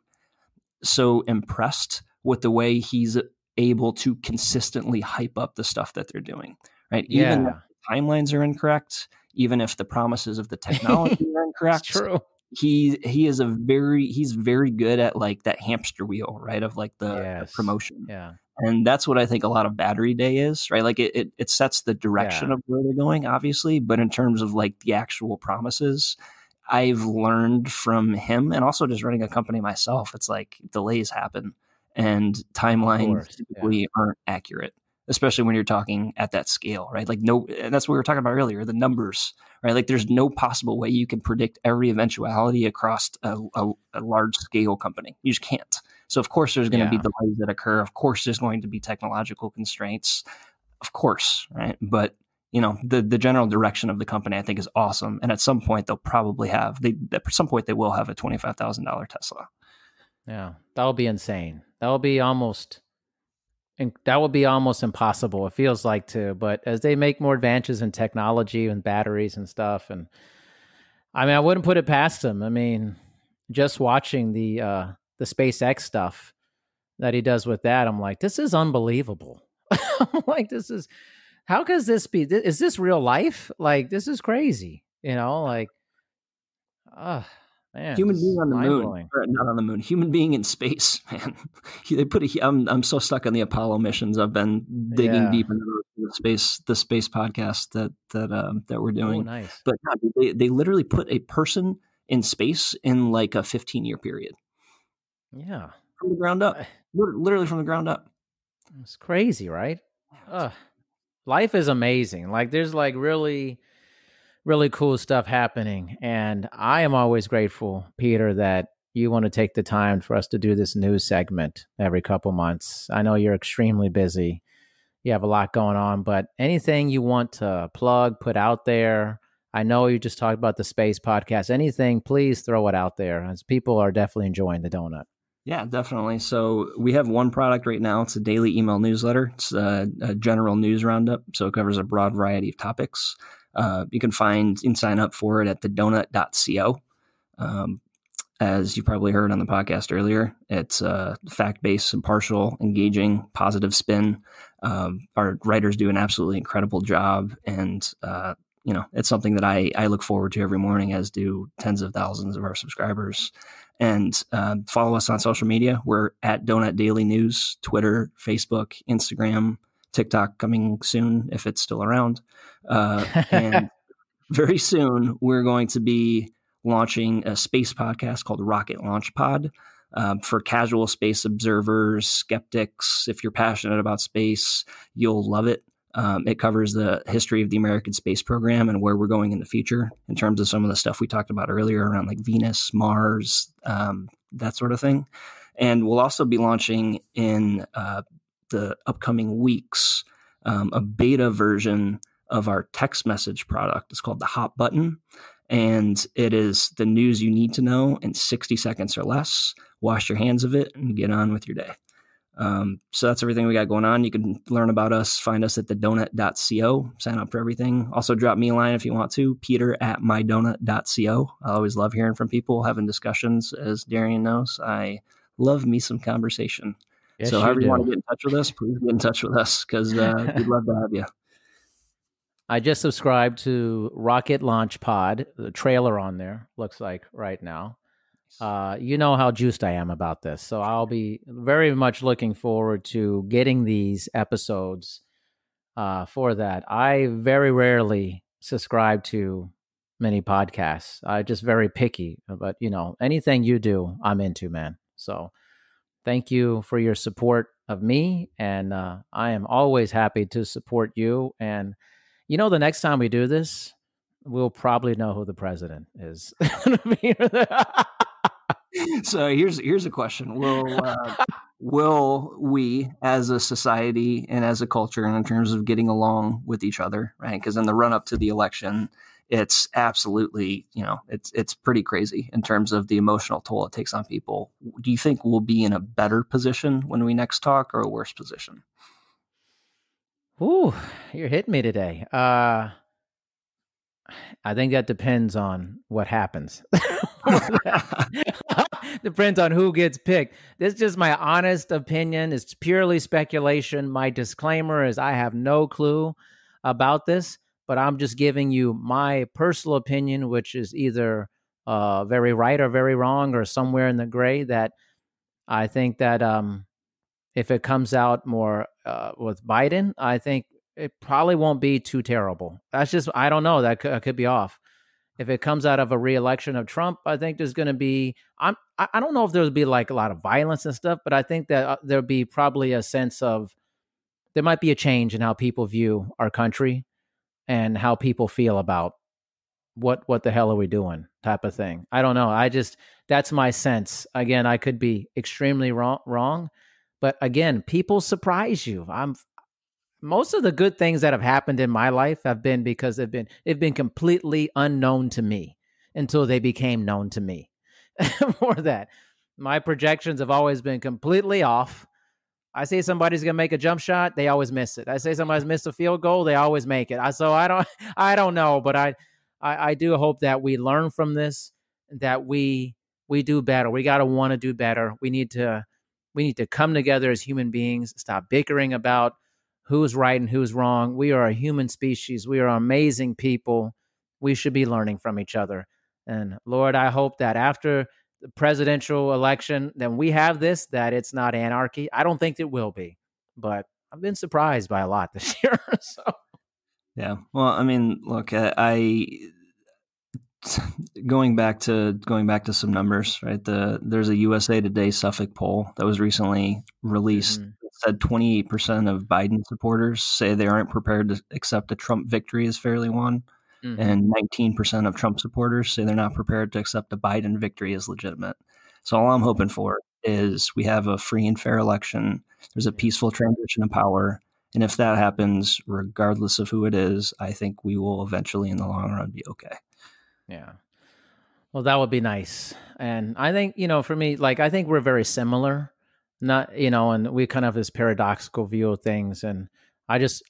so impressed with the way he's able to consistently hype up the stuff that they're doing, right? Yeah. Even if the timelines are incorrect, even if the promises of the technology are incorrect, true. He he is a very he's very good at like that hamster wheel, right? Of like the, yes. the promotion, yeah. And that's what I think a lot of Battery Day is, right? Like it, it, it sets the direction yeah. of where they're going, obviously. But in terms of like the actual promises, I've learned from him and also just running a company myself. It's like delays happen and timelines course, typically yeah. aren't accurate, especially when you're talking at that scale, right? Like no, and that's what we were talking about earlier, the numbers, right? Like there's no possible way you can predict every eventuality across a, a, a large scale company. You just can't. So of course there's going to yeah. be delays that occur. Of course there's going to be technological constraints, of course, right? But you know the the general direction of the company I think is awesome, and at some point they'll probably have they at some point they will have a twenty-five thousand dollars Tesla. Yeah, that'll be insane. That'll be almost, and that would be almost impossible. It feels like to, but as they make more advances in technology and batteries and stuff, and I mean I wouldn't put it past them. I mean just watching the. Uh, the SpaceX stuff that he does with that. I'm like, this is unbelievable. I'm like, this is, how could this be? Is this real life? Like, this is crazy. You know, like, oh, man. Human being on the moon, not on the moon, human being in space, man. They put a, I'm, I'm so stuck on the Apollo missions. I've been digging yeah. deep into the space, the space podcast that, that, um, that we're doing. Oh, nice. But no, they, they literally put a person in space in like a fifteen year period. Yeah. From the ground up. Literally from the ground up. It's crazy, right? Ugh. Life is amazing. Like there's like really, really cool stuff happening. And I am always grateful, Peter, that you want to take the time for us to do this news segment every couple months. I know you're extremely busy. You have a lot going on, but anything you want to plug, put out there. I know you just talked about the space podcast. Anything, please throw it out there, as people are definitely enjoying the donut. Yeah, definitely. So we have one product right now. It's a daily email newsletter. It's a, a general news roundup, so it covers a broad variety of topics. Uh, you can find and sign up for it at the donut dot co. Um, as you probably heard on the podcast earlier, it's uh, fact-based, impartial, engaging, positive spin. Um, our writers do an absolutely incredible job, and uh, you know, it's something that I, I look forward to every morning, as do tens of thousands of our subscribers. And uh, follow us on social media. We're at Donut Daily News, Twitter, Facebook, Instagram, TikTok coming soon, if it's still around. Uh, and very soon, we're going to be launching a space podcast called Rocket Launch Pod um, for casual space observers, skeptics. If you're passionate about space, you'll love it. Um, it covers the history of the American space program and where we're going in the future in terms of some of the stuff we talked about earlier around like Venus, Mars, um, that sort of thing. And we'll also be launching in uh, the upcoming weeks um, a beta version of our text message product. It's called the Hot Button. And it is the news you need to know in sixty seconds or less. Wash your hands of it and get on with your day. Um, so that's everything we got going on. You can learn about us, find us at the donut dot co, sign up for everything. Also drop me a line if you want to, Peter at my donut dot co. I always love hearing from people, having discussions. As Darian knows, I love me some conversation. Yes, so however you, you want to get in touch with us, please get in touch with us because uh, we'd love to have you. I just subscribed to Rocket Launch Pod, the trailer on there looks like right now. Uh, you know how juiced I am about this. So I'll be very much looking forward to getting these episodes uh, for that. I very rarely subscribe to many podcasts. I'm just very picky, but you know, anything you do, I'm into, man. So thank you for your support of me. And uh, I am always happy to support you. And you know, the next time we do this, we'll probably know who the president is. So here's here's a question: Will uh, will we, as a society and as a culture, and in terms of getting along with each other, right? Because in the run up to the election, it's absolutely, you know, it's it's pretty crazy in terms of the emotional toll it takes on people. Do you think we'll be in a better position when we next talk, or a worse position? Ooh, you're hitting me today. Uh, I think that depends on what happens. Depends on who gets picked. This is just my honest opinion. It's purely speculation. My disclaimer is I have no clue about this, but I'm just giving you my personal opinion, which is either uh, very right or very wrong or somewhere in the gray, that I think that um, if it comes out more uh, with Biden, I think it probably won't be too terrible. That's just, I don't know. That could, I could be off. If it comes out of a reelection of Trump, I think there's going to be, I'm, I don't know if there'll be like a lot of violence and stuff, but I think that there'll be probably a sense of, there might be a change in how people view our country and how people feel about what what the hell are we doing type of thing. I don't know. I just, that's my sense. Again, I could be extremely wrong, wrong, but again, people surprise you. I'm most of the good things that have happened in my life have been because they've been they've been completely unknown to me until they became known to me. More that my projections have always been completely off. I say somebody's going to make a jump shot, they always miss it. I say somebody's missed a field goal, they always make it. I, so I don't I don't know, but I, I I do hope that we learn from this, that we we do better. We got to want to do better. We need to we need to come together as human beings, stop bickering about who's right and who's wrong. We are a human species. We are amazing people. We should be learning from each other. And Lord, I hope that after presidential election, then we have this, that it's not anarchy. I don't think it will be, but I've been surprised by a lot this year. So. Yeah. Well, I mean, look, I, going back to, going back to some numbers, right? The, there's a U S A Today Suffolk poll that was recently released. Mm-hmm. It said twenty-eight percent of Biden supporters say they aren't prepared to accept a Trump victory as fairly won. And nineteen percent of Trump supporters say they're not prepared to accept a Biden victory as legitimate. So all I'm hoping for is we have a free and fair election. There's a peaceful transition of power. And if that happens, regardless of who it is, I think we will eventually in the long run be okay. Yeah. Well, that would be nice. And I think, you know, for me, like, I think we're very similar, not, you know, and we kind of have this paradoxical view of things. And I just,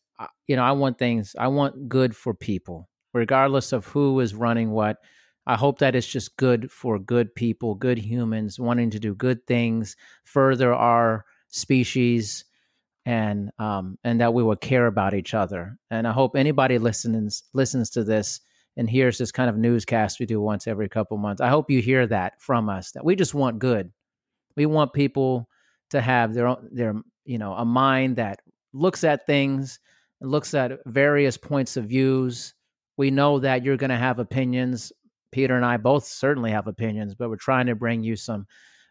you know, I want things, I want good for people. Regardless of who is running what, I hope that it's just good for good people, good humans wanting to do good things, further our species, and um, and that we will care about each other. And I hope anybody listens listens to this and hears this kind of newscast we do once every couple months. I hope you hear that from us, that we just want good. We want people to have their own, their you know a mind that looks at things and looks at various points of views. We know that you're going to have opinions. Peter and I both certainly have opinions, but we're trying to bring you some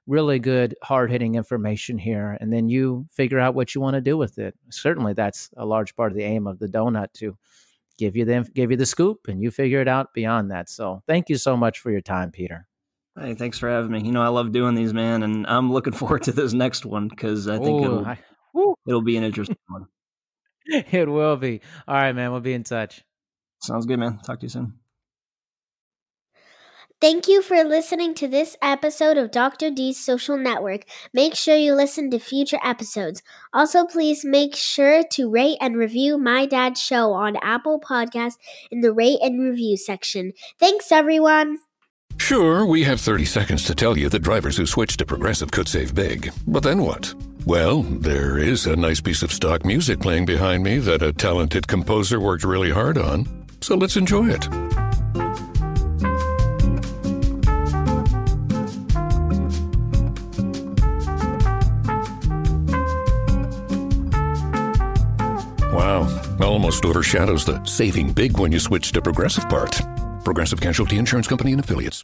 really good, hard-hitting information here, and then you figure out what you want to do with it. Certainly, that's a large part of the aim of the donut, to give you the give you the scoop, and you figure it out beyond that. So thank you so much for your time, Peter. Hey, thanks for having me. You know, I love doing these, man, and I'm looking forward to this next one because I think Ooh, it'll, I, it'll be an interesting one. It will be. All right, man, we'll be in touch. Sounds good, man. Talk to you soon. Thank you for listening to this episode of Doctor D's Social Network. Make sure you listen to future episodes. Also, please make sure to rate and review My Dad's Show on Apple Podcasts in the rate and review section. Thanks, everyone. Sure, we have thirty seconds to tell you that drivers who switch to Progressive could save big. But then what? Well, there is a nice piece of stock music playing behind me that a talented composer worked really hard on. So let's enjoy it. Wow, almost overshadows the saving big when you switch to Progressive part. Progressive Casualty Insurance Company and Affiliates.